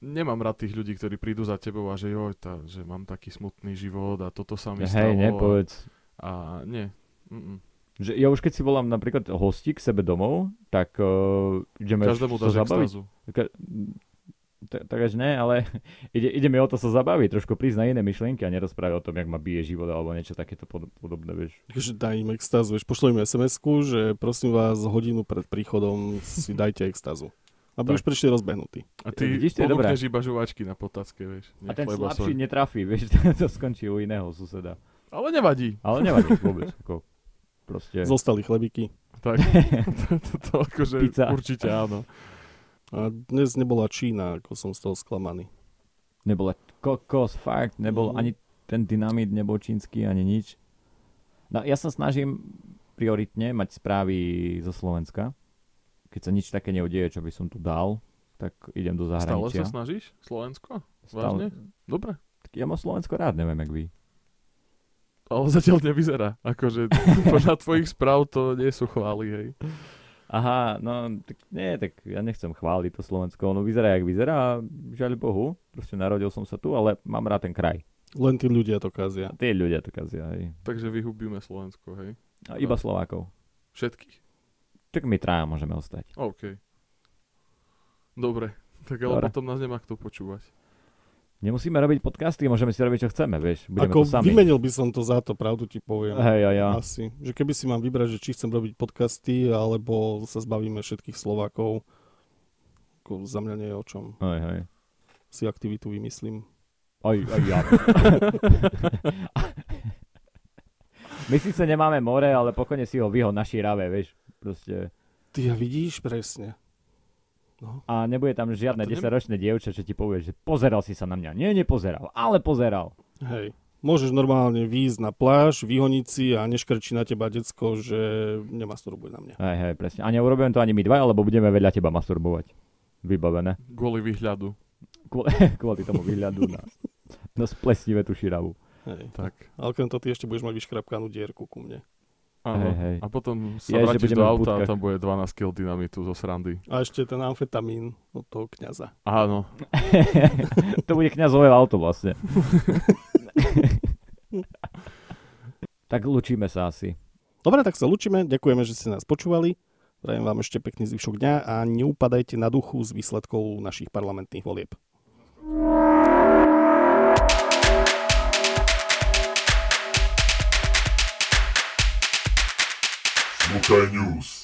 nemám rád tých ľudí, ktorí prídu za tebou a že joj, tá, že mám taký smutný život a toto sa mi stalo. Hej, nepovedz. A, a nie, mm-mm. Že ja už keď si volám napríklad hosti k sebe domov, tak uh, ideme každému sa zabaviť. Ka- Takže ne, ale ide, ide mi o to sa zabaviť, trošku prísť na iné myšlienky a nerozprávať o tom, jak ma bije život alebo niečo takéto podobné, vieš. Takže daj im extázu, vieš, pošlem im es em esku, že prosím vás hodinu pred príchodom si dajte extázu. Aby tak. Už prišli rozbehnutí. A ty ponúkneš iba žuvačky na potacke, vieš. A ten slabší netrafí, vieš, to skončí u iného suseda. Ale nevadí. Ale nevadí vôbec, ako... Proste. Zostali chlebíky. Tak, to, to, to akože pizza. Určite áno. A dnes nebola Čína, ako som z toho sklamaný. Nebola kokos, fakt, nebol mm. ani ten dynamit, nebol čínsky, ani nič. No, ja sa snažím prioritne mať správy zo Slovenska. Keď sa nič také neudeje, čo by som tu dal, tak idem do zahraničia. Stále sa snažíš? Slovensko? Vážne? Stále. Dobre. Tak ja mám Slovensko rád, neviem, jak vy. Ale zatiaľ nevyzerá. Akože podľa tvojich správ to nie sú chvály, hej. Aha, no tak nie, tak ja nechcem chváliť to Slovensko. Ono vyzerá, jak vyzerá. Žiaľ Bohu, proste narodil som sa tu, ale mám rád ten kraj. Len tí ľudia to kazia. Tí ľudia to kazia, hej. Takže vyhubíme Slovensko, hej. A iba no. Slovákov. Všetkých? Tak my traja môžeme ostať. OK. Dobre. Tak ale Dobre. Potom nás nemá kto počúvať. Nemusíme robiť podcasty, môžeme si robiť, čo chceme, vieš. Budeme ako to sami. Vymenil by som to za to, pravdu ti poviem. Hej, ja, ja. Asi. Že keby si mám vybrať, že či chcem robiť podcasty, alebo sa zbavíme všetkých Slovákov, ako za mňa nie je o čom. Hej, hej. Si aktivitu vymyslím. Aj, aj ja. My síce nemáme more, ale pokojne si ho vyho naši rave, vieš. Proste. Ty ja vidíš presne. No. A nebude tam žiadne desaťročné ne... dievča, čo ti povie, že pozeral si sa na mňa. Nie, nepozeral, ale pozeral. Hej, môžeš normálne výjsť na pláž, vyhoniť si a neškrčí na teba decko, že nemasturbuje na mňa. Hej, hej, presne. A neurobujem to ani my dva, alebo budeme vedľa teba masturbovať. vybavené. Kvôli výhľadu. Kvôli, kvôli tomu výhľadu na, na splesnivé tú širavu. Hej, tak. Ale keď to ty ešte budeš mať vyškrapkanú dierku ku mne. Áno, hej, hej. A potom sa ja vrátiš do auta a tam bude dvanásť kilogramov dynamitu zo srandy. A ešte ten amfetamín od toho kňaza. Áno. To bude kňazové auto vlastne. Tak lúčime sa asi. Dobre, tak sa lúčime. Ďakujeme, že ste nás počúvali. Prajem vám ešte pekný zvyšok dňa a neupadajte na duchu z výsledkov našich parlamentných volieb. Smutaj News.